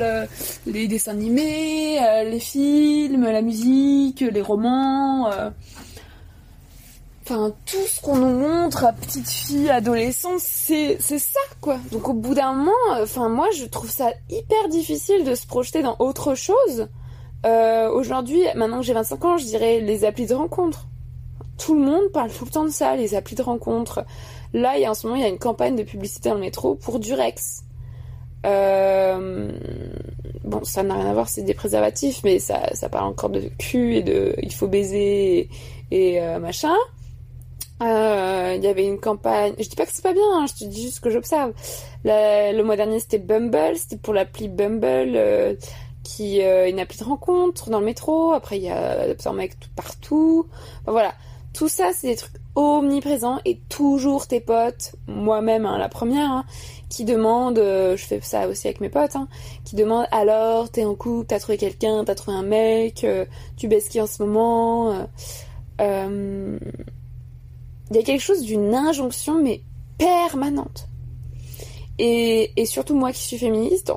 les dessins animés, les films, la musique, les romans. Enfin, tout ce qu'on nous montre à petites filles, adolescents, c'est ça, quoi. Donc, au bout d'un moment, enfin, moi, je trouve ça hyper difficile de se projeter dans autre chose. Aujourd'hui, maintenant que j'ai 25 ans, je dirais les applis de rencontre. Tout le monde parle tout le temps de ça, les applis de rencontre. Là, en ce moment, il y a une campagne de publicité dans le métro pour Durex. Bon, ça n'a rien à voir, c'est des préservatifs, mais ça parle encore de cul et de il faut baiser et machin. Il y avait une campagne, je dis pas que c'est pas bien, hein, je te dis juste que j'observe. Le mois dernier c'était Bumble, c'était pour l'appli Bumble qui est une appli de rencontre dans le métro. Après il y a des mecs partout, enfin, voilà, tout ça c'est des trucs omniprésents et toujours tes potes, moi-même hein, la première hein, qui demande, je fais ça aussi avec mes potes, hein, qui demande alors t'es en couple, t'as trouvé quelqu'un, t'as trouvé un mec, tu baises qui en ce moment. Il y a quelque chose d'une injonction mais permanente. Et surtout moi qui suis féministe,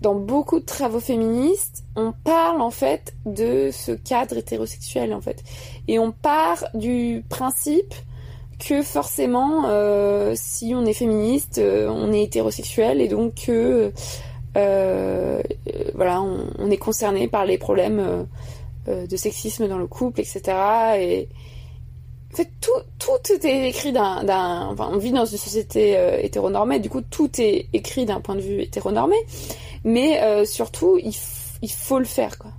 dans beaucoup de travaux féministes, on parle en fait de ce cadre hétérosexuel en fait, et on part du principe que forcément, si on est féministe, on est hétérosexuel et donc voilà, on est concerné par les problèmes de sexisme dans le couple, etc. Tout est écrit d'un on vit dans une société hétéronormée, du coup tout est écrit d'un point de vue hétéronormé, mais surtout il faut le faire, quoi.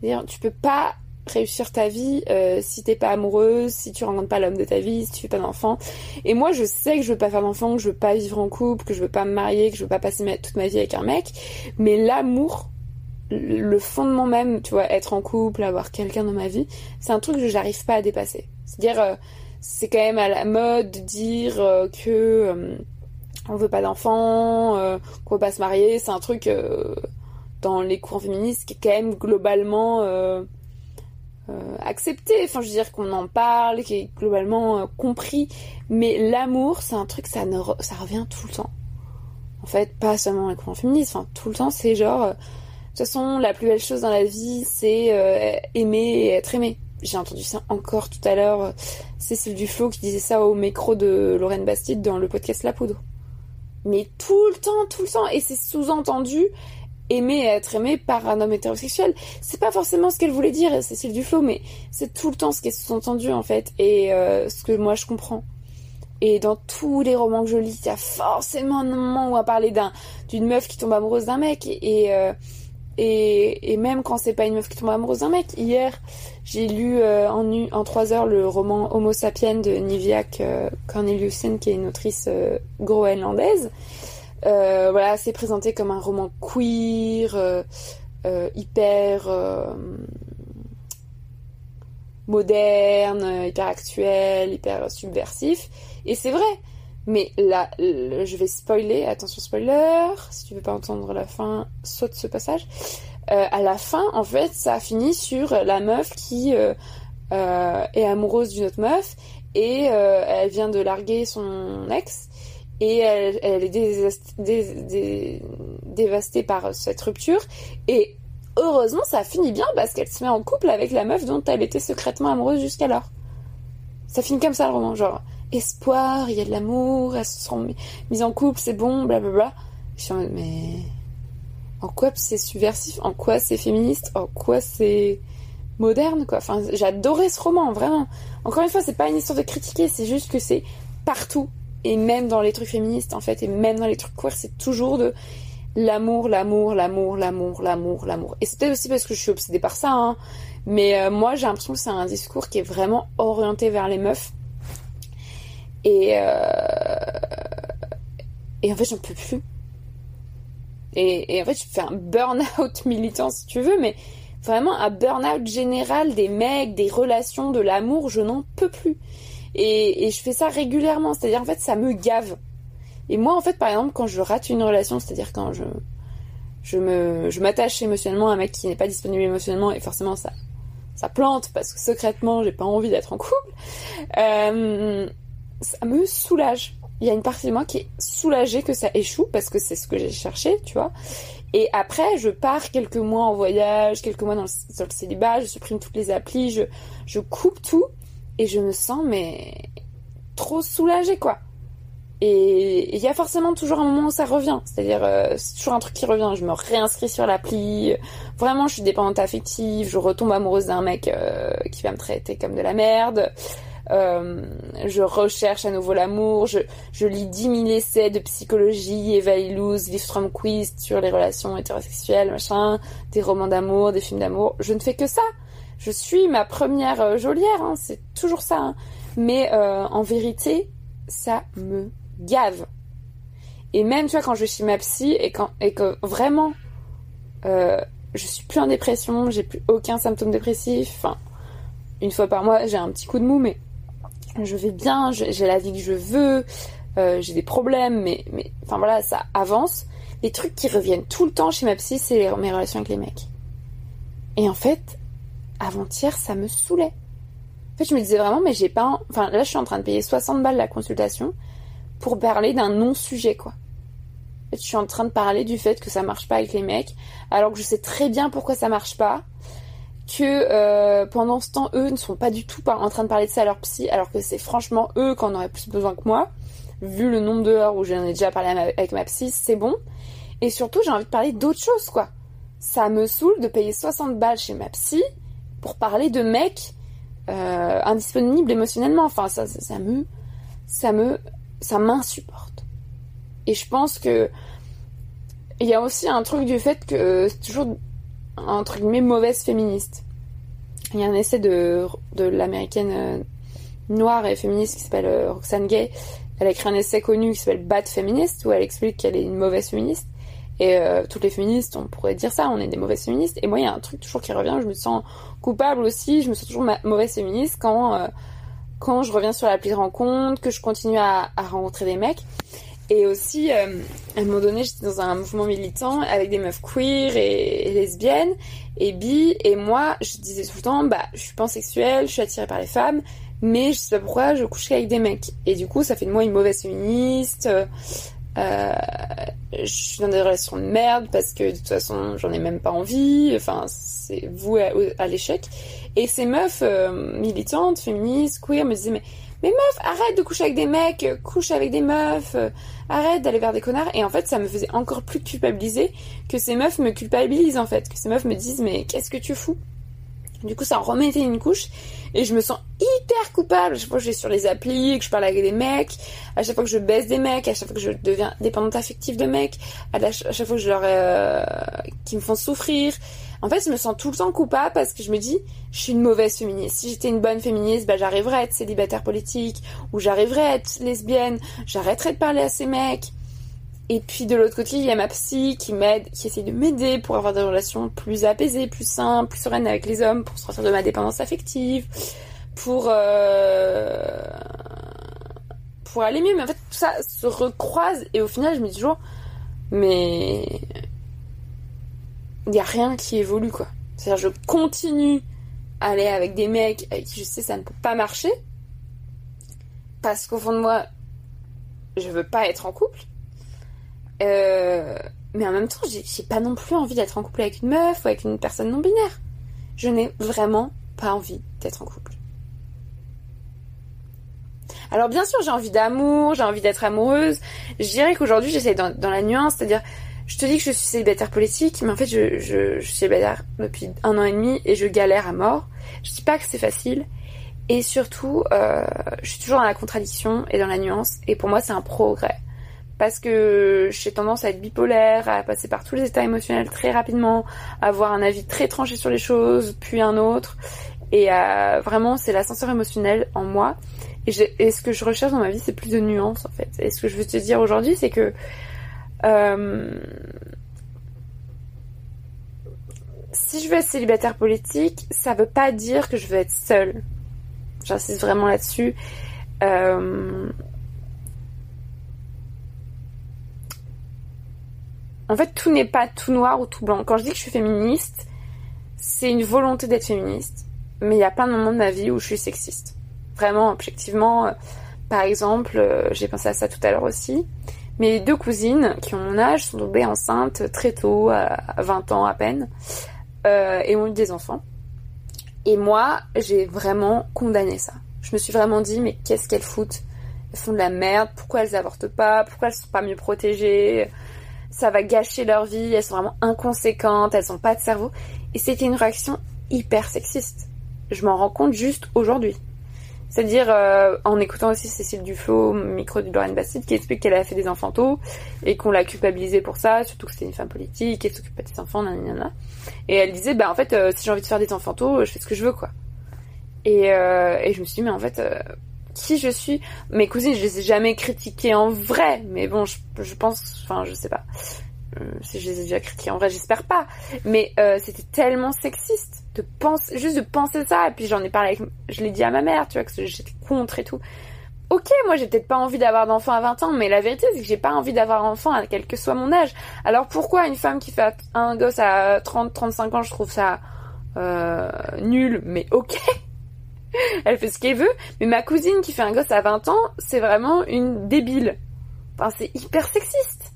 C'est-à-dire, tu peux pas réussir ta vie si t'es pas amoureuse, si tu rencontres pas l'homme de ta vie, si tu fais pas d'enfant. Et moi je sais que je veux pas faire d'enfant, que je veux pas vivre en couple, que je veux pas me marier, que je veux pas passer toute ma vie avec un mec, mais l'amour, le fondement même, tu vois, être en couple, avoir quelqu'un dans ma vie, c'est un truc que j'arrive pas à dépasser. C'est-à-dire, c'est quand même à la mode de dire que on veut pas d'enfants, qu'on veut pas se marier, c'est un truc dans les courants féministes qui est quand même globalement accepté, enfin je veux dire qu'on en parle, qui est globalement compris, mais l'amour, c'est un truc, ça revient tout le temps. En fait, pas seulement les courants féministes, enfin tout le temps, c'est genre... de toute façon, la plus belle chose dans la vie, c'est aimer et être aimé. J'ai entendu ça encore tout à l'heure, Cécile Duflot qui disait ça au micro de Doriane Bastide dans le podcast Laponie. Mais tout le temps, et c'est sous-entendu aimer et être aimé par un homme hétérosexuel. C'est pas forcément ce qu'elle voulait dire, Cécile Duflot, mais c'est tout le temps ce qui est sous-entendu en fait, et ce que moi je comprends. Et dans tous les romans que je lis, il y a forcément un moment où on va parler d'une meuf qui tombe amoureuse d'un mec, et même quand c'est pas une meuf qui tombe amoureuse d'un mec. Hier, j'ai lu en 3 heures le roman Homo Sapiens de Niviaq Corneliussen, qui est une autrice groenlandaise. Voilà, c'est présenté comme un roman queer, hyper moderne, hyper actuel, hyper subversif. Et c'est vrai. Mais là, je vais spoiler, attention spoiler, si tu veux pas entendre la fin, saute ce passage. À la fin, en fait, ça finit sur la meuf qui est amoureuse d'une autre meuf, et elle vient de larguer son ex, et elle est dévastée par cette rupture, et heureusement ça finit bien parce qu'elle se met en couple avec la meuf dont elle était secrètement amoureuse jusqu'alors. Ça finit comme ça le roman, genre... espoir, il y a de l'amour, elles se sont mises en couple, c'est bon, blablabla. Je suis en mode, mais en quoi c'est subversif, en quoi c'est féministe, en quoi c'est moderne, quoi. Enfin, j'adorais ce roman, vraiment. Encore une fois, c'est pas une histoire de critiquer, c'est juste que c'est partout, et même dans les trucs féministes, en fait, et même dans les trucs queer, c'est toujours de l'amour, l'amour, l'amour, l'amour, l'amour, l'amour. Et c'est peut-être aussi parce que je suis obsédée par ça, hein. Mais moi, j'ai l'impression que c'est un discours qui est vraiment orienté vers les meufs. Et en fait j'en peux plus, et en fait je fais un burn-out militant si tu veux, mais vraiment un burn-out général des mecs, des relations, de l'amour, je n'en peux plus, et je fais ça régulièrement, c'est-à-dire en fait ça me gave. Et moi en fait par exemple quand je rate une relation, c'est-à-dire quand je m'attache émotionnellement à un mec qui n'est pas disponible émotionnellement, et forcément ça plante parce que secrètement j'ai pas envie d'être en couple, ça me soulage. Il y a une partie de moi qui est soulagée que ça échoue, parce que c'est ce que j'ai cherché, tu vois. Et après, je pars quelques mois en voyage, quelques mois dans le célibat, je supprime toutes les applis, je coupe tout, et je me sens, mais, trop soulagée, quoi. Et il y a forcément toujours un moment où ça revient. C'est-à-dire, c'est toujours un truc qui revient. Je me réinscris sur l'appli. Vraiment, je suis dépendante affective. Je retombe amoureuse d'un mec qui va me traiter comme de la merde. Je recherche à nouveau l'amour, je lis 10 000 essais de psychologie, Yvelines, Liv Strömquist sur les relations hétérosexuelles, machin, des romans d'amour, des films d'amour, je ne fais que ça. Je suis ma première geôlière, hein, c'est toujours ça. Hein. Mais en vérité, ça me gave. Et même, tu vois, quand je vais chez ma psy et que vraiment, je suis plus en dépression, j'ai plus aucun symptôme dépressif, enfin, une fois par mois, j'ai un petit coup de mou, mais je vais bien, j'ai la vie que je veux, j'ai des problèmes, mais enfin voilà, ça avance. Les trucs qui reviennent tout le temps chez ma psy, c'est mes relations avec les mecs. Et en fait, avant-hier, ça me saoulait. En fait, je me disais vraiment, mais j'ai pas... Enfin, là, je suis en train de payer 60 balles la consultation pour parler d'un non-sujet, quoi. En fait, je suis en train de parler du fait que ça marche pas avec les mecs, alors que je sais très bien pourquoi ça marche pas, que pendant ce temps, eux ne sont pas du tout en train de parler de ça à leur psy, alors que c'est franchement eux qui en auraient plus besoin que moi, vu le nombre de heures où j'en ai déjà parlé avec ma psy, c'est bon. Et surtout, j'ai envie de parler d'autre chose, quoi. Ça me saoule de payer 60 balles chez ma psy pour parler de mecs indisponible émotionnellement. Enfin, ça m'insupporte. Et je pense que il y a aussi un truc du fait que c'est toujours entre guillemets mauvaise féministe. Il y a un essai de l'américaine noire et féministe qui s'appelle Roxane Gay. Elle a écrit un essai connu qui s'appelle Bad Feminist, où elle explique qu'elle est une mauvaise féministe. Et toutes les féministes, on pourrait dire ça, on est des mauvaises féministes. Et moi, il y a un truc toujours qui revient, je me sens coupable aussi, je me sens toujours mauvaise féministe quand je reviens sur l'appli de rencontre, que je continue à rencontrer des mecs. Et aussi, à un moment donné, j'étais dans un mouvement militant avec des meufs queer et lesbiennes et bi. Et moi, je disais tout le temps, je suis pansexuelle, je suis attirée par les femmes, mais je sais pas pourquoi je coucherais avec des mecs. Et du coup, ça fait de moi une mauvaise féministe. Je suis dans des relations de merde parce que de toute façon, j'en ai même pas envie. Enfin, c'est voué à l'échec. Et ces meufs militantes, féministes, queer me disaient, mais meuf, arrête de coucher avec des mecs, couche avec des meufs, arrête d'aller vers des connards. Et en fait, ça me faisait encore plus culpabiliser que ces meufs me culpabilisent, en fait. Que ces meufs me disent, mais qu'est-ce que tu fous? Du coup, ça en remettait une couche et je me sens hyper coupable. À chaque fois que je vais sur les applis, que je parle avec des mecs, à chaque fois que je baisse des mecs, à chaque fois que je deviens dépendante affective de mecs, à chaque fois que qui me font souffrir. En fait, je me sens tout le temps coupable parce que je me dis, je suis une mauvaise féministe. Si j'étais une bonne féministe, j'arriverais à être célibataire politique, ou j'arriverais à être lesbienne, j'arrêterais de parler à ces mecs. Et puis de l'autre côté, il y a ma psy qui m'aide, qui essaye de m'aider pour avoir des relations plus apaisées, plus simples, plus sereines avec les hommes, pour sortir de ma dépendance affective, pour aller mieux. Mais en fait, tout ça se recroise et au final, je me dis toujours, mais il n'y a rien qui évolue, quoi. C'est-à-dire, je continue à aller avec des mecs avec qui je sais ça ne peut pas marcher, parce qu'au fond de moi, je veux pas être en couple. Mais en même temps, j'ai pas non plus envie d'être en couple avec une meuf ou avec une personne non binaire. Je n'ai vraiment pas envie d'être en couple. Alors bien sûr, j'ai envie d'amour, j'ai envie d'être amoureuse. Je dirais qu'aujourd'hui, j'essaie dans la nuance, c'est-à-dire, je te dis que je suis célibataire politique, mais en fait, je suis célibataire depuis 1 an et demi et je galère à mort. Je dis pas que c'est facile. Et surtout, je suis toujours dans la contradiction et dans la nuance. Et pour moi, c'est un progrès. Parce que j'ai tendance à être bipolaire, à passer par tous les états émotionnels très rapidement, à avoir un avis très tranché sur les choses, puis un autre. Et vraiment, c'est l'ascenseur émotionnel en moi. Et ce que je recherche dans ma vie, c'est plus de nuances, en fait. Et ce que je veux te dire aujourd'hui, c'est que si je veux être célibataire politique, ça veut pas dire que je veux être seule. J'insiste vraiment là-dessus. En fait, tout n'est pas tout noir ou tout blanc. Quand je dis que je suis féministe, c'est une volonté d'être féministe. Mais il y a plein de moments de ma vie où je suis sexiste. Vraiment, objectivement, par exemple, j'ai pensé à ça tout à l'heure aussi, mes 2 cousines qui ont mon âge sont tombées enceintes très tôt, à 20 ans à peine, et ont eu des enfants. Et moi, j'ai vraiment condamné ça. Je me suis vraiment dit, mais qu'est-ce qu'elles foutent? Elles font de la merde, pourquoi elles avortent pas? Pourquoi elles sont pas mieux protégées? Ça va gâcher leur vie, elles sont vraiment inconséquentes, elles n'ont pas de cerveau. Et c'était une réaction hyper sexiste. Je m'en rends compte juste aujourd'hui. C'est-à-dire, en écoutant aussi Cécile Duflot, micro de Doriane Bastide, qui explique qu'elle a fait des enfants tôt, et qu'on l'a culpabilisée pour ça, surtout que c'était une femme politique, qu'elle s'occupait des enfants, nanana. Et elle disait, en fait, si j'ai envie de faire des enfants tôt, je fais ce que je veux, quoi. Et je me suis dit, mais en fait, qui je suis? Mes cousines, je les ai jamais critiquées en vrai, mais bon, je pense, enfin, je sais pas si je les ai déjà critiquées en vrai, j'espère pas, mais c'était tellement sexiste de penser, juste de penser ça. Et puis j'en ai parlé je l'ai dit à ma mère, tu vois, que j'étais contre et tout. Ok, moi j'ai peut-être pas envie d'avoir d'enfant à 20 ans, mais la vérité c'est que j'ai pas envie d'avoir enfant à quel que soit mon âge. Alors pourquoi une femme qui fait un gosse à 30-35 ans, je trouve ça nul, mais ok, elle fait ce qu'elle veut. Mais ma cousine qui fait un gosse à 20 ans, c'est vraiment une débile. Enfin, c'est hyper sexiste.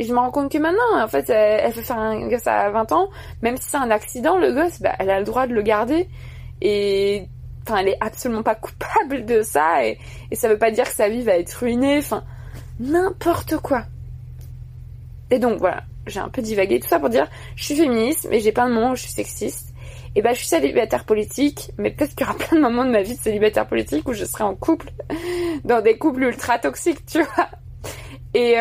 Et je me rends compte que maintenant, en fait, elle fait faire un gosse à 20 ans, même si c'est un accident, le gosse, elle a le droit de le garder. Et, enfin, elle est absolument pas coupable de ça. Et ça veut pas dire que sa vie va être ruinée. Enfin, n'importe quoi. Et donc, voilà. J'ai un peu divagué. Tout ça pour dire, je suis féministe, mais j'ai plein de moments où je suis sexiste. eh ben, je suis célibataire politique, mais peut-être qu'il y aura plein de moments de ma vie de célibataire politique où je serai en couple, dans des couples ultra toxiques, tu vois. Et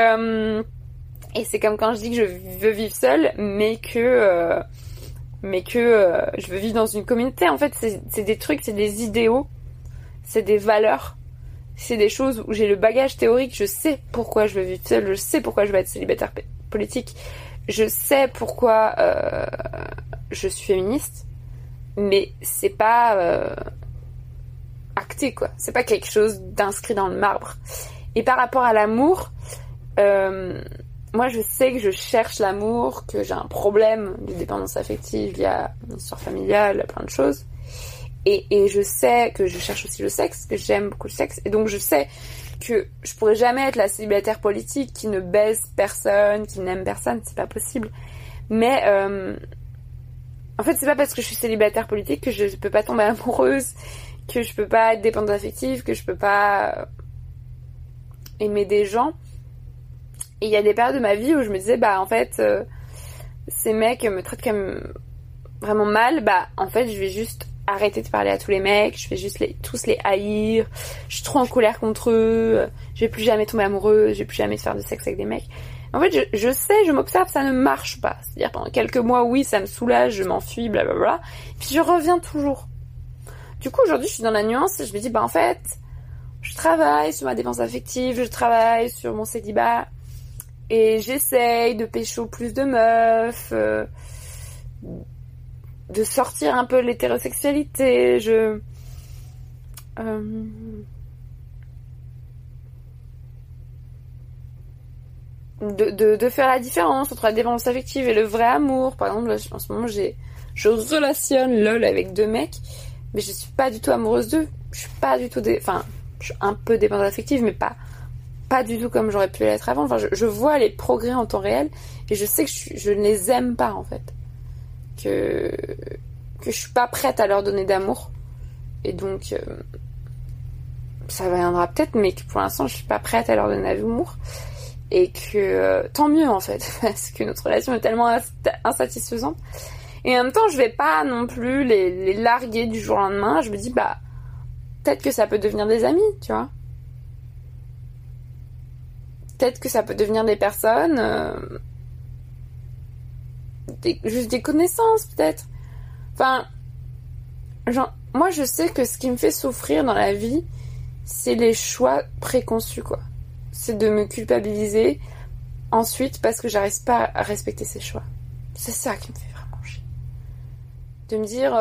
c'est comme quand je dis que je veux vivre seule, mais que je veux vivre dans une communauté. En fait, c'est des trucs, c'est des idéaux, c'est des valeurs, c'est des choses où j'ai le bagage théorique. Je sais pourquoi je veux vivre seule, je sais pourquoi je veux être célibataire politique, je sais pourquoi je suis féministe, mais c'est pas acté, quoi. C'est pas quelque chose d'inscrit dans le marbre. Et par rapport à l'amour, moi je sais que je cherche l'amour, que j'ai un problème de dépendance affective, il y a une histoire familiale, plein de choses. Et je sais que je cherche aussi le sexe, que j'aime beaucoup le sexe. Et donc je sais que je pourrais jamais être la célibataire politique qui ne baise personne, qui n'aime personne, c'est pas possible. Mais en fait, c'est pas parce que je suis célibataire politique que je peux pas tomber amoureuse, que je peux pas être dépendante affective, que je peux pas aimer des gens. Et il y a des périodes de ma vie où je me disais, bah en fait, ces mecs me traitent quand même vraiment mal, bah en fait je vais juste arrêter de parler à tous les mecs, je vais juste tous les haïr, je suis trop en colère contre eux, je vais plus jamais tomber amoureuse, je vais plus jamais faire de sexe avec des mecs. En fait, je sais, je m'observe, ça ne marche pas. C'est-à-dire pendant quelques mois, oui, ça me soulage, je m'enfuis, blablabla, puis je reviens toujours. Du coup, aujourd'hui, je suis dans la nuance, je me dis, bah en fait... je travaille sur ma dépense affective, je travaille sur mon célibat et j'essaye de pécho plus de meufs, de sortir un peu l'hétérosexualité. De faire la différence entre la dépense affective et le vrai amour. Par exemple, là, en ce moment, je relationne LOL avec deux mecs, mais je suis pas du tout amoureuse d'eux. Je suis pas du tout... je suis un peu dépendante affective, mais pas du tout comme j'aurais pu l'être avant. Enfin, je vois les progrès en temps réel et je sais que je ne les aime pas, en fait. Que je suis pas prête à leur donner d'amour. Et donc, ça viendra peut-être, mais que pour l'instant, je suis pas prête à leur donner d'amour. Et que, tant mieux, en fait, parce que notre relation est tellement insatisfaisante. Et en même temps, je vais pas non plus les larguer du jour au lendemain. Je me dis, bah... peut-être que ça peut devenir des amis, tu vois. Peut-être que ça peut devenir des personnes... juste des connaissances, peut-être. Enfin... genre, moi, je sais que ce qui me fait souffrir dans la vie, c'est les choix préconçus, quoi. C'est de me culpabiliser ensuite parce que j'arrive pas à respecter ces choix. C'est ça qui me fait vraiment chier. De me dire...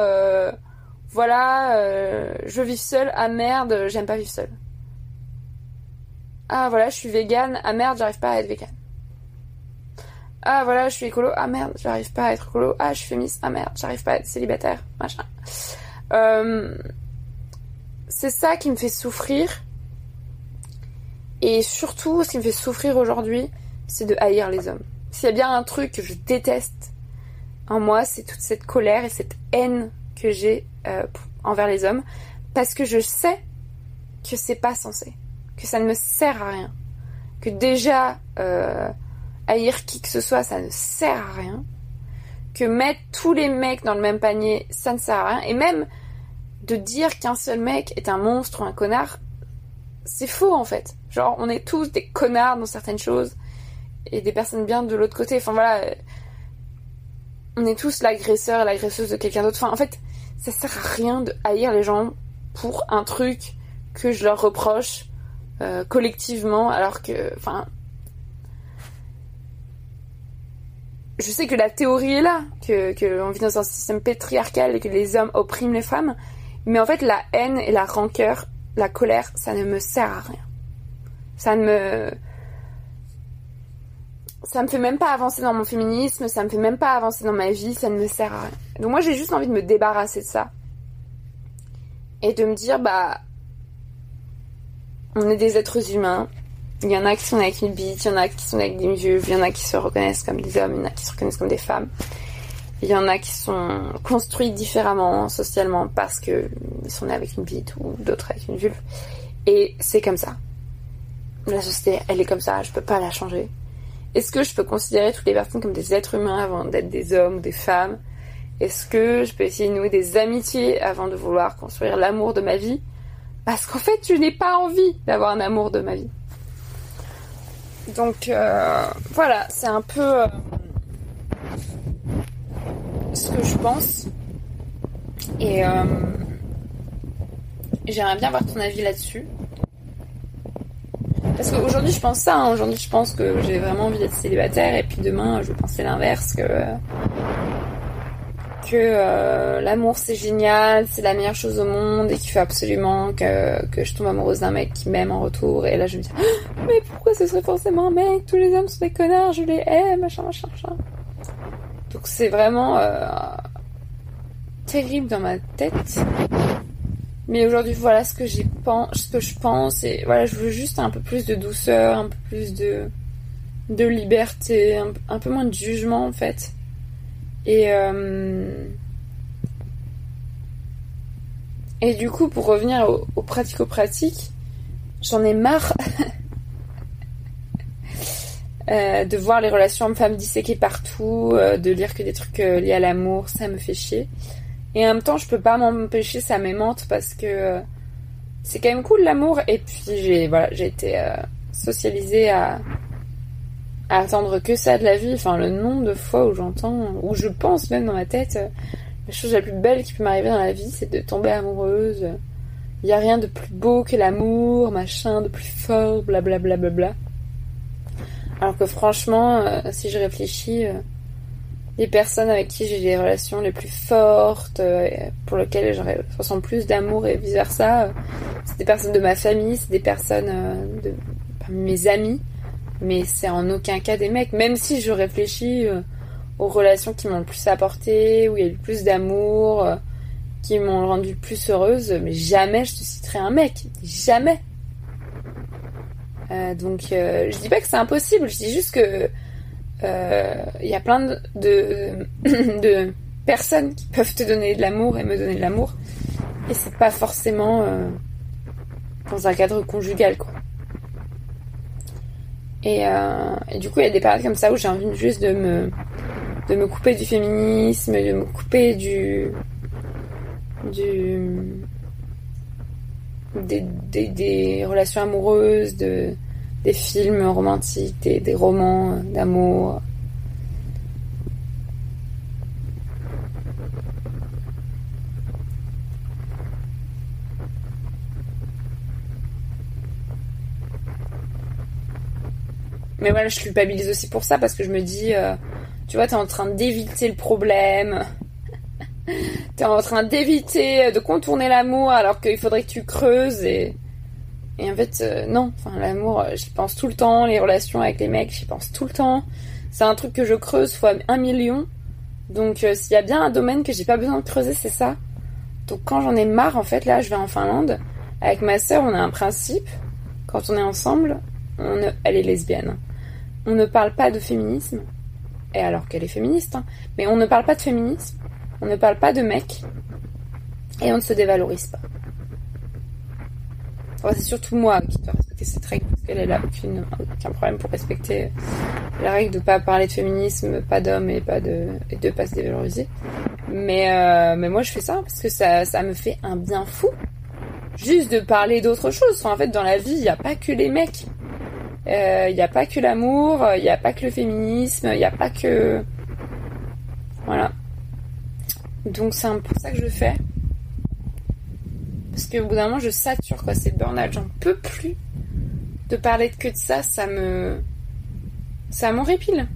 voilà, je vis seule, ah merde, j'aime pas vivre seule. Ah voilà, je suis végane, ah merde, j'arrive pas à être végane. Ah voilà, je suis écolo, ah merde, j'arrive pas à être écolo. Ah, je suis féministe, ah merde, j'arrive pas à être célibataire, machin. C'est ça qui me fait souffrir. Et surtout, ce qui me fait souffrir aujourd'hui, c'est de haïr les hommes. S'il y a bien un truc que je déteste en moi, c'est toute cette colère et cette haine que j'ai envers les hommes, parce que je sais que c'est pas censé, que ça ne me sert à rien, que déjà haïr qui que ce soit, ça ne sert à rien, que mettre tous les mecs dans le même panier, ça ne sert à rien, et même de dire qu'un seul mec est un monstre ou un connard, c'est faux en fait. Genre, on est tous des connards dans certaines choses et des personnes bien de l'autre côté. Enfin voilà, on est tous l'agresseur et l'agresseuse de quelqu'un d'autre. Enfin, en fait, ça sert à rien de haïr les gens pour un truc que je leur reproche collectivement, alors que... enfin... je sais que la théorie est là, qu'on vit dans un système patriarcal et que les hommes oppriment les femmes, mais en fait, la haine et la rancœur, la colère, ça ne me sert à rien. Ça me fait même pas avancer dans mon féminisme, ça me fait même pas avancer dans ma vie, ça ne me sert à rien. Donc moi, j'ai juste envie de me débarrasser de ça. Et de me dire, bah... on est des êtres humains. Il y en a qui sont avec une bite, il y en a qui sont avec des vieux, il y en a qui se reconnaissent comme des hommes, il y en a qui se reconnaissent comme des femmes. Il y en a qui sont construits différemment, socialement, parce qu'ils sont nés avec une bite ou d'autres avec une vulve. Et c'est comme ça. La société, elle est comme ça, je peux pas la changer. Est-ce que je peux considérer toutes les personnes comme des êtres humains avant d'être des hommes ou des femmes ? Est-ce que je peux essayer de nouer des amitiés avant de vouloir construire l'amour de ma vie? Parce qu'en fait, je n'ai pas envie d'avoir un amour de ma vie. Donc, voilà, c'est un peu ce que je pense. Et j'aimerais bien avoir ton avis là-dessus. Parce qu'aujourd'hui, je pense ça. Hein. Aujourd'hui, je pense que j'ai vraiment envie d'être célibataire. Et puis demain, je vais penser l'inverse, que l'amour, c'est génial, c'est la meilleure chose au monde et qu'il faut absolument que je tombe amoureuse d'un mec qui m'aime en retour. Et là, je me dis, mais pourquoi ce serait forcément un mec? Tous les hommes sont des connards, je les aime, machin. Donc, c'est vraiment terrible dans ma tête. Mais aujourd'hui, voilà ce que je pense, et voilà, je veux juste un peu plus de douceur, un peu plus de liberté, un peu moins de jugement en fait. Et du coup, pour revenir aux pratico-pratiques, j'en ai marre de voir les relations hommes-femmes disséquées partout, de lire que des trucs liés à l'amour, ça me fait chier. Et en même temps, je peux pas m'empêcher, ça m'aimante parce que c'est quand même cool l'amour. Et puis j'ai été socialisée à attendre que ça de la vie. Enfin, le nombre de fois où j'entends, où je pense même dans ma tête, la chose la plus belle qui peut m'arriver dans la vie, c'est de tomber amoureuse. Il y a rien de plus beau que l'amour, machin, de plus fort, blablabla. Alors que franchement, si je réfléchis. Les personnes avec qui j'ai les relations les plus fortes, pour lesquelles je ressens plus d'amour et vice versa, c'est des personnes de ma famille, c'est des personnes parmi mes amis, mais c'est en aucun cas des mecs, même si je réfléchis aux relations qui m'ont le plus apporté, où il y a eu le plus d'amour, qui m'ont rendu plus heureuse, mais jamais je te citerai un mec, jamais. Donc je dis pas que c'est impossible, je dis juste que y a plein de personnes qui peuvent te donner de l'amour et me donner de l'amour, et c'est pas forcément dans un cadre conjugal, quoi. Et du coup, il y a des périodes comme ça où j'ai envie juste de me couper du féminisme, de me couper des relations amoureuses, des films romantiques, des romans d'amour. Mais voilà, je culpabilise aussi pour ça, parce que je me dis, tu vois, t'es en train d'éviter le problème, t'es en train d'éviter de contourner l'amour alors qu'il faudrait que tu creuses Et en fait, non. Enfin, l'amour, j'y pense tout le temps. Les relations avec les mecs, j'y pense tout le temps. C'est un truc que je creuse fois 1 million. Donc, s'il y a bien un domaine que j'ai pas besoin de creuser, c'est ça. Donc, quand j'en ai marre, en fait, là, je vais en Finlande. Avec ma sœur, on a un principe. Quand on est ensemble, elle est lesbienne. On ne parle pas de féminisme. Et alors qu'elle est féministe, hein. Mais on ne parle pas de féminisme. On ne parle pas de mecs. Et on ne se dévalorise pas. Enfin, c'est surtout moi qui dois respecter cette règle, parce qu'elle n'a aucun problème pour respecter la règle de ne pas parler de féminisme, pas d'homme et de pas se dévaloriser. Mais moi, je fais ça parce que ça me fait un bien fou juste de parler d'autre chose. Enfin, en fait, dans la vie, il n'y a pas que les mecs. Il n'y a pas que l'amour, il n'y a pas que le féminisme, il n'y a pas que... Voilà. Donc, c'est un peu ça que je fais. Parce qu'au bout d'un moment, je sature, quoi. C'est burn-out. J'en peux plus de parler que de ça. Ça m'horripile.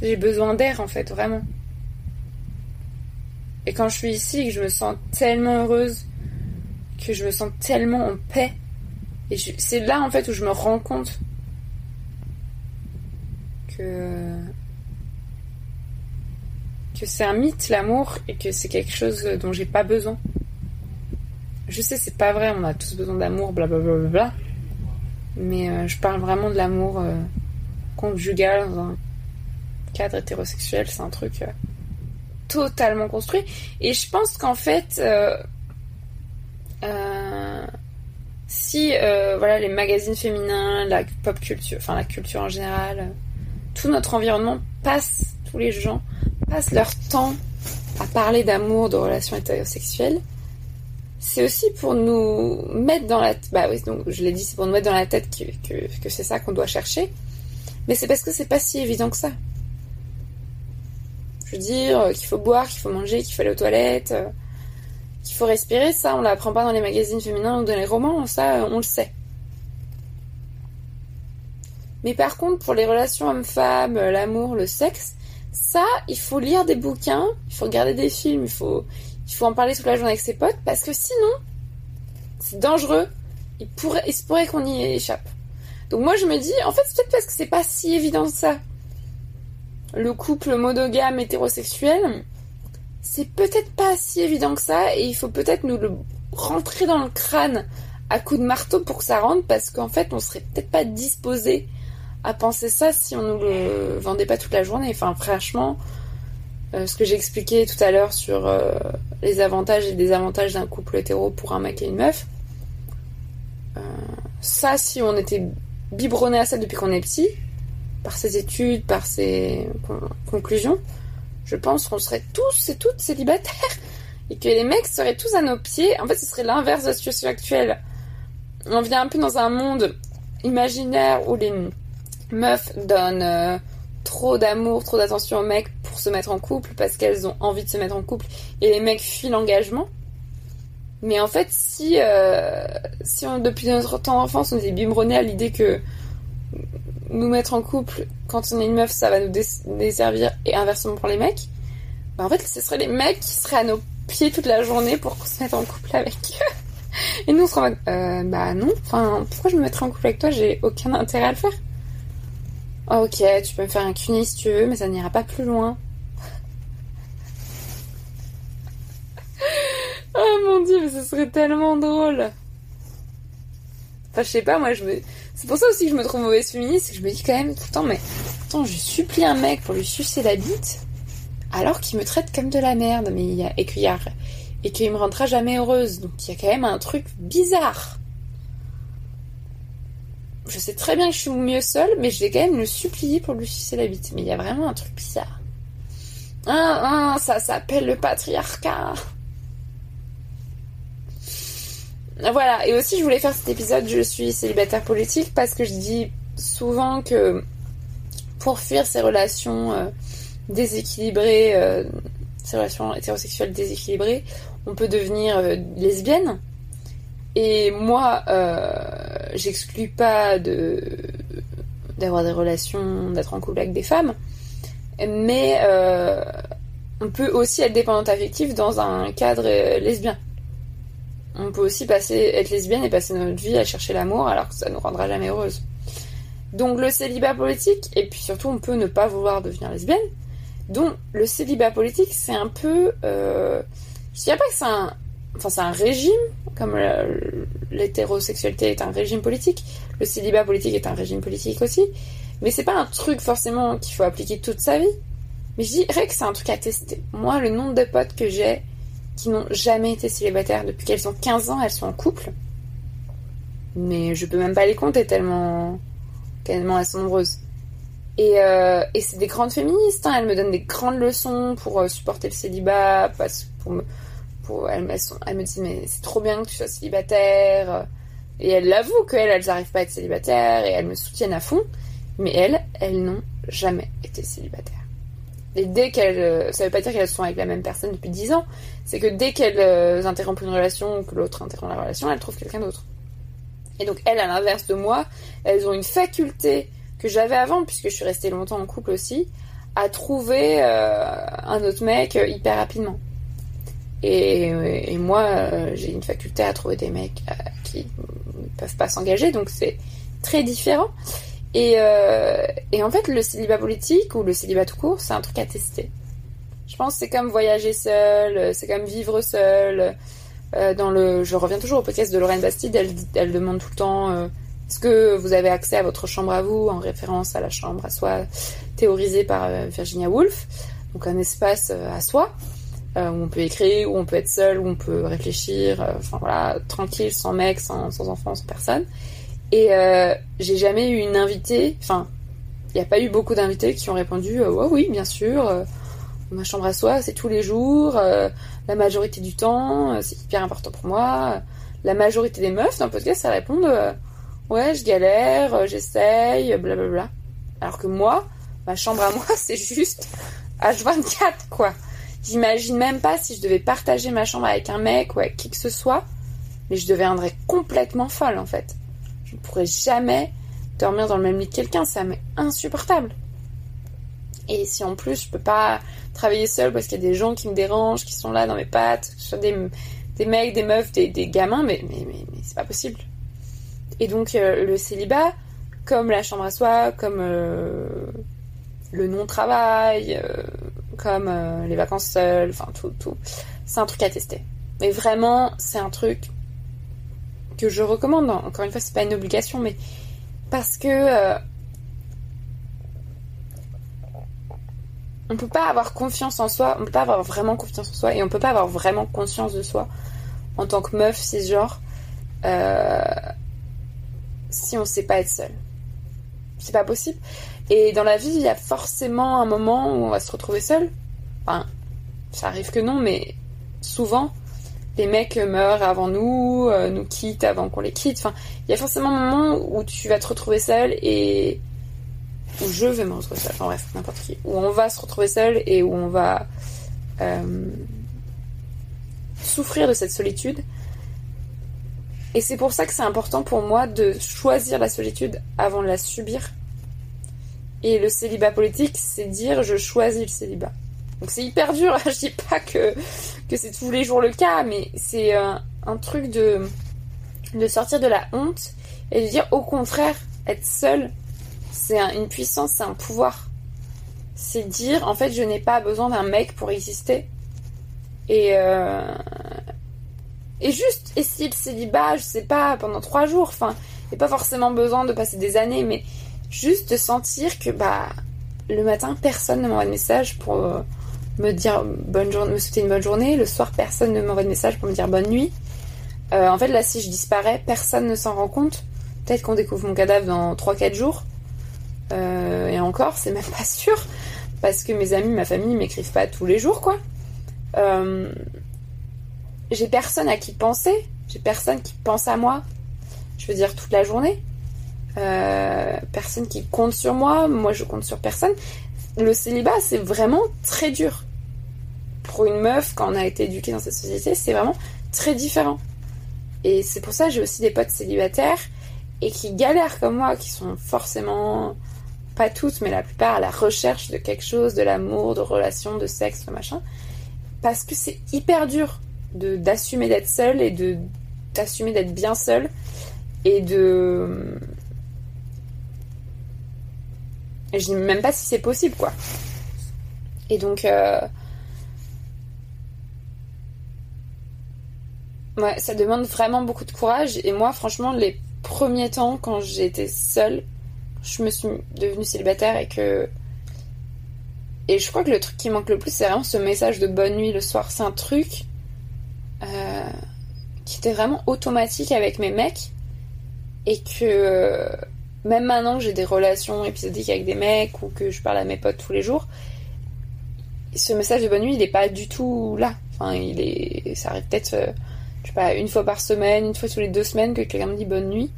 J'ai besoin d'air, en fait, vraiment. Et quand je suis ici, que je me sens tellement heureuse, que je me sens tellement en paix, et c'est là, en fait, où je me rends compte que c'est un mythe, l'amour, et que c'est quelque chose dont j'ai pas besoin. Je sais, c'est pas vrai, on a tous besoin d'amour, blablabla, mais je parle vraiment de l'amour conjugal dans un cadre hétérosexuel. C'est un truc totalement construit, et je pense qu'en fait si voilà, les magazines féminins, la pop culture, enfin la culture en général, tout notre environnement passe, tous les gens passent leur temps à parler d'amour, de relations hétérosexuelles, c'est aussi pour nous mettre dans la tête, bah oui, donc je l'ai dit, c'est pour nous mettre dans la tête que c'est ça qu'on doit chercher, mais c'est parce que c'est pas si évident que ça. Je veux dire, qu'il faut boire, qu'il faut manger, qu'il faut aller aux toilettes, qu'il faut respirer, ça on l'apprend pas dans les magazines féminins ou dans les romans, ça on le sait. Mais par contre, pour les relations hommes-femmes, l'amour, le sexe, ça, il faut lire des bouquins, il faut regarder des films, il faut en parler toute la journée avec ses potes, parce que sinon, c'est dangereux. Il se pourrait qu'on y échappe. Donc moi, je me dis, en fait, c'est peut-être parce que c'est pas si évident ça. Le couple monogame hétérosexuel, c'est peut-être pas si évident que ça, et il faut peut-être nous le rentrer dans le crâne à coups de marteau pour que ça rentre, parce qu'en fait, on serait peut-être pas disposé à penser ça si on nous le vendait pas toute la journée. Enfin, franchement, ce que j'ai expliqué tout à l'heure sur les avantages et désavantages d'un couple hétéro pour un mec et une meuf, ça, si on était biberonné à ça depuis qu'on est petit, par ses études, par ses conclusions, je pense qu'on serait tous et toutes célibataires et que les mecs seraient tous à nos pieds. En fait, ce serait l'inverse de la situation actuelle. On vient un peu dans un monde imaginaire où les meufs donnent trop d'amour, trop d'attention aux mecs pour se mettre en couple parce qu'elles ont envie de se mettre en couple et les mecs fuient l'engagement. Mais en fait, si on, depuis notre temps d'enfance, on était biberonnés à l'idée que nous mettre en couple quand on est une meuf, ça va nous desservir et inversement pour les mecs, ben en fait, ce seraient les mecs qui seraient à nos pieds toute la journée pour qu'on se mette en couple avec eux. Et nous, on se rend compte, bah non, enfin, pourquoi je me mettrais en couple avec toi? J'ai aucun intérêt à le faire. Ok, tu peux me faire un cuni si tu veux, mais ça n'ira pas plus loin. Oh mon dieu, mais ce serait tellement drôle. Enfin, je sais pas, moi, c'est pour ça aussi que je me trouve mauvaise féministe, c'est que je me dis quand même tout le temps, mais attends, je supplie un mec pour lui sucer la bite, alors qu'il me traite comme de la merde, mais et qu'il me rendra jamais heureuse. Donc il y a quand même un truc bizarre. Je sais très bien que je suis mieux seule, mais je vais quand même le supplier pour lui sucer la bite. Mais il y a vraiment un truc bizarre. Hein, ça s'appelle le patriarcat. Voilà, et aussi je voulais faire cet épisode « Je suis célibataire politique » parce que je dis souvent que pour fuir ces relations déséquilibrées, ces relations hétérosexuelles déséquilibrées, on peut devenir lesbienne. Et moi, j'exclus pas d'avoir des relations, d'être en couple avec des femmes, mais on peut aussi être dépendante affective dans un cadre lesbien. On peut aussi être lesbienne et passer notre vie à chercher l'amour alors que ça nous rendra jamais heureuse. Donc le célibat politique, et puis surtout on peut ne pas vouloir devenir lesbienne, donc le célibat politique c'est un peu... je dirais pas que c'est un régime, comme l'hétérosexualité est un régime politique, le célibat politique est un régime politique aussi, mais c'est pas un truc forcément qu'il faut appliquer toute sa vie, mais je dirais que c'est un truc à tester. Moi, le nombre de potes que j'ai qui n'ont jamais été célibataires depuis qu'elles ont 15 ans, elles sont en couple, mais je peux même pas les compter tellement elles sont nombreuses. Et c'est des grandes féministes, hein. Elles me donnent des grandes leçons pour supporter le célibat, elles me disent mais c'est trop bien que tu sois célibataire, et elles l'avouent qu'elles n'arrivent pas à être célibataires et elles me soutiennent à fond, mais elles n'ont jamais été célibataires. Et dès qu'elles... ça veut pas dire qu'elles sont avec la même personne depuis 10 ans, c'est que dès qu'elles interrompent une relation ou que l'autre interrompt la relation, elles trouvent quelqu'un d'autre. Et donc elles, à l'inverse de moi, elles ont une faculté que j'avais avant, puisque je suis restée longtemps en couple aussi, à trouver un autre mec hyper rapidement. Et moi, j'ai une faculté à trouver des mecs qui ne peuvent pas s'engager, donc c'est très différent. Et en fait, le célibat politique ou le célibat tout court, c'est un truc à tester. Je pense que c'est comme voyager seul, c'est comme vivre seul. Je reviens toujours au podcast de Doriane Bastide, elle demande tout le temps est-ce que vous avez accès à votre chambre à vous, en référence à la chambre à soi théorisée par Virginia Woolf, donc un espace à soi. Où on peut écrire, où on peut être seul, où on peut réfléchir, enfin voilà, tranquille, sans mec, sans enfant, sans personne. Et j'ai jamais eu une invitée, enfin, Il n'y a pas eu beaucoup d'invités qui ont répondu ouais, oui, bien sûr, ma chambre à soi, c'est tous les jours, la majorité du temps, c'est hyper important pour moi. La majorité des meufs dans le podcast, ça répondent ouais, je galère, j'essaye, blablabla. Alors que moi, ma chambre à moi, c'est juste H24, quoi. J'imagine même pas si je devais partager ma chambre avec un mec ou avec qui que ce soit, mais je deviendrais complètement folle, en fait. Je ne pourrais jamais dormir dans le même lit que quelqu'un, ça m'est insupportable. Et si en plus je peux pas travailler seule parce qu'il y a des gens qui me dérangent, qui sont là dans mes pattes, que ce soit des mecs, des meufs, des gamins, mais c'est pas possible. Et donc le célibat, comme la chambre à soi, comme le non-travail, comme les vacances seules, enfin tout, c'est un truc à tester. Mais vraiment, c'est un truc que je recommande. Encore une fois, c'est pas une obligation, mais parce que on peut pas avoir confiance en soi, on peut pas avoir vraiment confiance en soi, et on peut pas avoir vraiment conscience de soi en tant que meuf cisgenre si on sait pas être seule. C'est pas possible. Et dans la vie, il y a forcément un moment où on va se retrouver seul. Enfin, ça arrive que non, mais souvent, les mecs meurent avant nous, nous quittent avant qu'on les quitte. Enfin, il y a forcément un moment où tu vas te retrouver seul et où je vais me retrouver seule. Enfin bref, n'importe qui. Où on va se retrouver seul et où on va souffrir de cette solitude. Et c'est pour ça que c'est important pour moi de choisir la solitude avant de la subir. Et le célibat politique, c'est dire je choisis le célibat. Donc c'est hyper dur, je dis pas que c'est tous les jours le cas, mais c'est un truc de sortir de la honte et de dire au contraire, être seule, c'est une puissance, c'est un pouvoir. C'est dire en fait je n'ai pas besoin d'un mec pour exister. Et juste essayer le célibat, je sais pas, pendant 3 jours, enfin, et pas forcément besoin de passer des années, mais juste de sentir que bah le matin personne ne m'envoie de message pour me dire bonne journée, me souhaiter une bonne journée, le soir personne ne m'envoie de message pour me dire bonne nuit. En fait là si je disparais, personne ne s'en rend compte. Peut-être qu'on découvre mon cadavre dans 3-4 jours. Et encore, c'est même pas sûr, parce que mes amis, ma famille m'écrivent pas tous les jours quoi. J'ai personne à qui penser, j'ai personne qui pense à moi, je veux dire toute la journée. Personne qui compte sur moi, moi je compte sur personne. Le célibat, c'est vraiment très dur. Pour une meuf, quand on a été éduquée dans cette société, c'est vraiment très différent. Et c'est pour ça que j'ai aussi des potes célibataires et qui galèrent comme moi, qui sont forcément, pas toutes, mais la plupart, à la recherche de quelque chose, de l'amour, de relations, de sexe, machin. Parce que c'est hyper dur d'assumer d'être seule et d'assumer d'être bien seule et de... Et je ne sais même pas si c'est possible, quoi. Et donc... Ouais, ça demande vraiment beaucoup de courage. Et moi, franchement, les premiers temps, quand j'étais seule, je me suis devenue célibataire et que... Et je crois que le truc qui manque le plus, c'est vraiment ce message de bonne nuit le soir. C'est un truc qui était vraiment automatique avec mes mecs. Et que... Même maintenant que j'ai des relations épisodiques avec des mecs ou que je parle à mes potes tous les jours, ce message de bonne nuit, il n'est pas du tout là. Enfin, ça arrive peut-être, je sais pas, une fois par semaine, une fois tous les 2 semaines que quelqu'un me dit bonne nuit.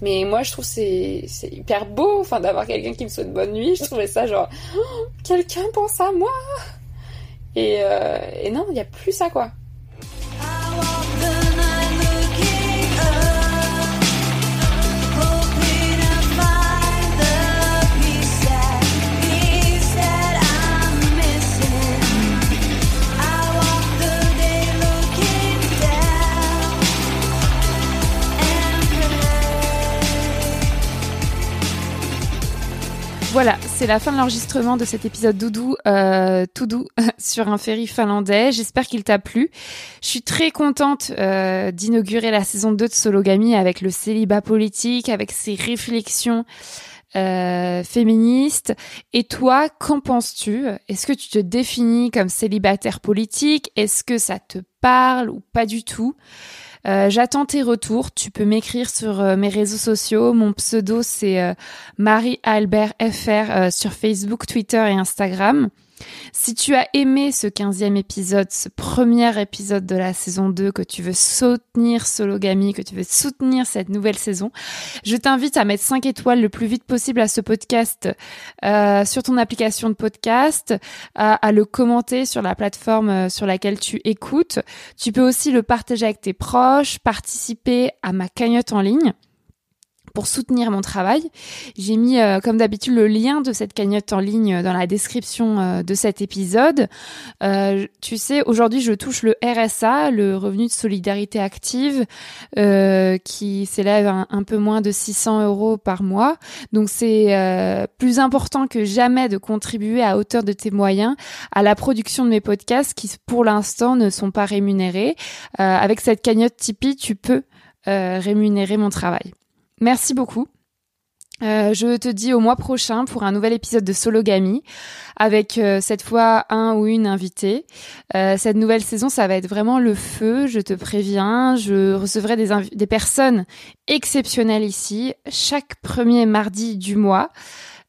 Mais moi, je trouve que c'est hyper beau, enfin, d'avoir quelqu'un qui me souhaite bonne nuit. Je trouvais ça genre, oh, quelqu'un pense à moi. Et non, il n'y a plus ça, quoi. Voilà, c'est la fin de l'enregistrement de cet épisode doudou, tout doux sur un ferry finlandais. J'espère qu'il t'a plu. Je suis très contente d'inaugurer la saison 2 de Sologamie avec le célibat politique, avec ses réflexions féministes. Et toi, qu'en penses-tu ? Est-ce que tu te définis comme célibataire politique ? Est-ce que ça te parle ou pas du tout ? J'attends tes retours. Tu peux m'écrire sur mes réseaux sociaux. Mon pseudo, c'est Marie Albert FR sur Facebook, Twitter et Instagram. Si tu as aimé ce 15e épisode, ce premier épisode de la saison 2, que tu veux soutenir Sologamie, que tu veux soutenir cette nouvelle saison, je t'invite à mettre 5 étoiles le plus vite possible à ce podcast sur ton application de podcast, à le commenter sur la plateforme sur laquelle tu écoutes. Tu peux aussi le partager avec tes proches, participer à ma cagnotte en ligne. Pour soutenir mon travail, j'ai mis comme d'habitude le lien de cette cagnotte en ligne dans la description de cet épisode. Tu sais, aujourd'hui je touche le RSA, le revenu de solidarité active, qui s'élève à un peu moins de 600 € par mois. Donc c'est plus important que jamais de contribuer à hauteur de tes moyens à la production de mes podcasts qui pour l'instant ne sont pas rémunérés. Avec cette cagnotte Tipeee, tu peux rémunérer mon travail. Merci beaucoup. Je te dis au mois prochain pour un nouvel épisode de Sologamie avec cette fois un ou une invitée. Cette nouvelle saison, ça va être vraiment le feu, je te préviens. Je recevrai des personnes exceptionnelles ici chaque premier mardi du mois.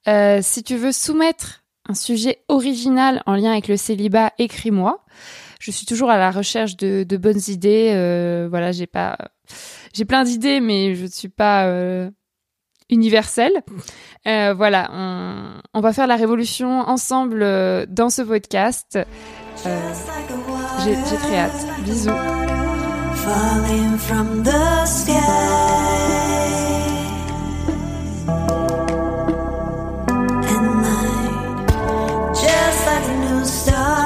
Si tu veux soumettre un sujet original en lien avec le célibat, écris-moi. Je suis toujours à la recherche de bonnes idées. Voilà, j'ai plein d'idées, mais je ne suis pas universelle. Voilà, on va faire la révolution ensemble dans ce podcast. J'ai très hâte. Bisous. Falling from the sky. And night, just like a new star.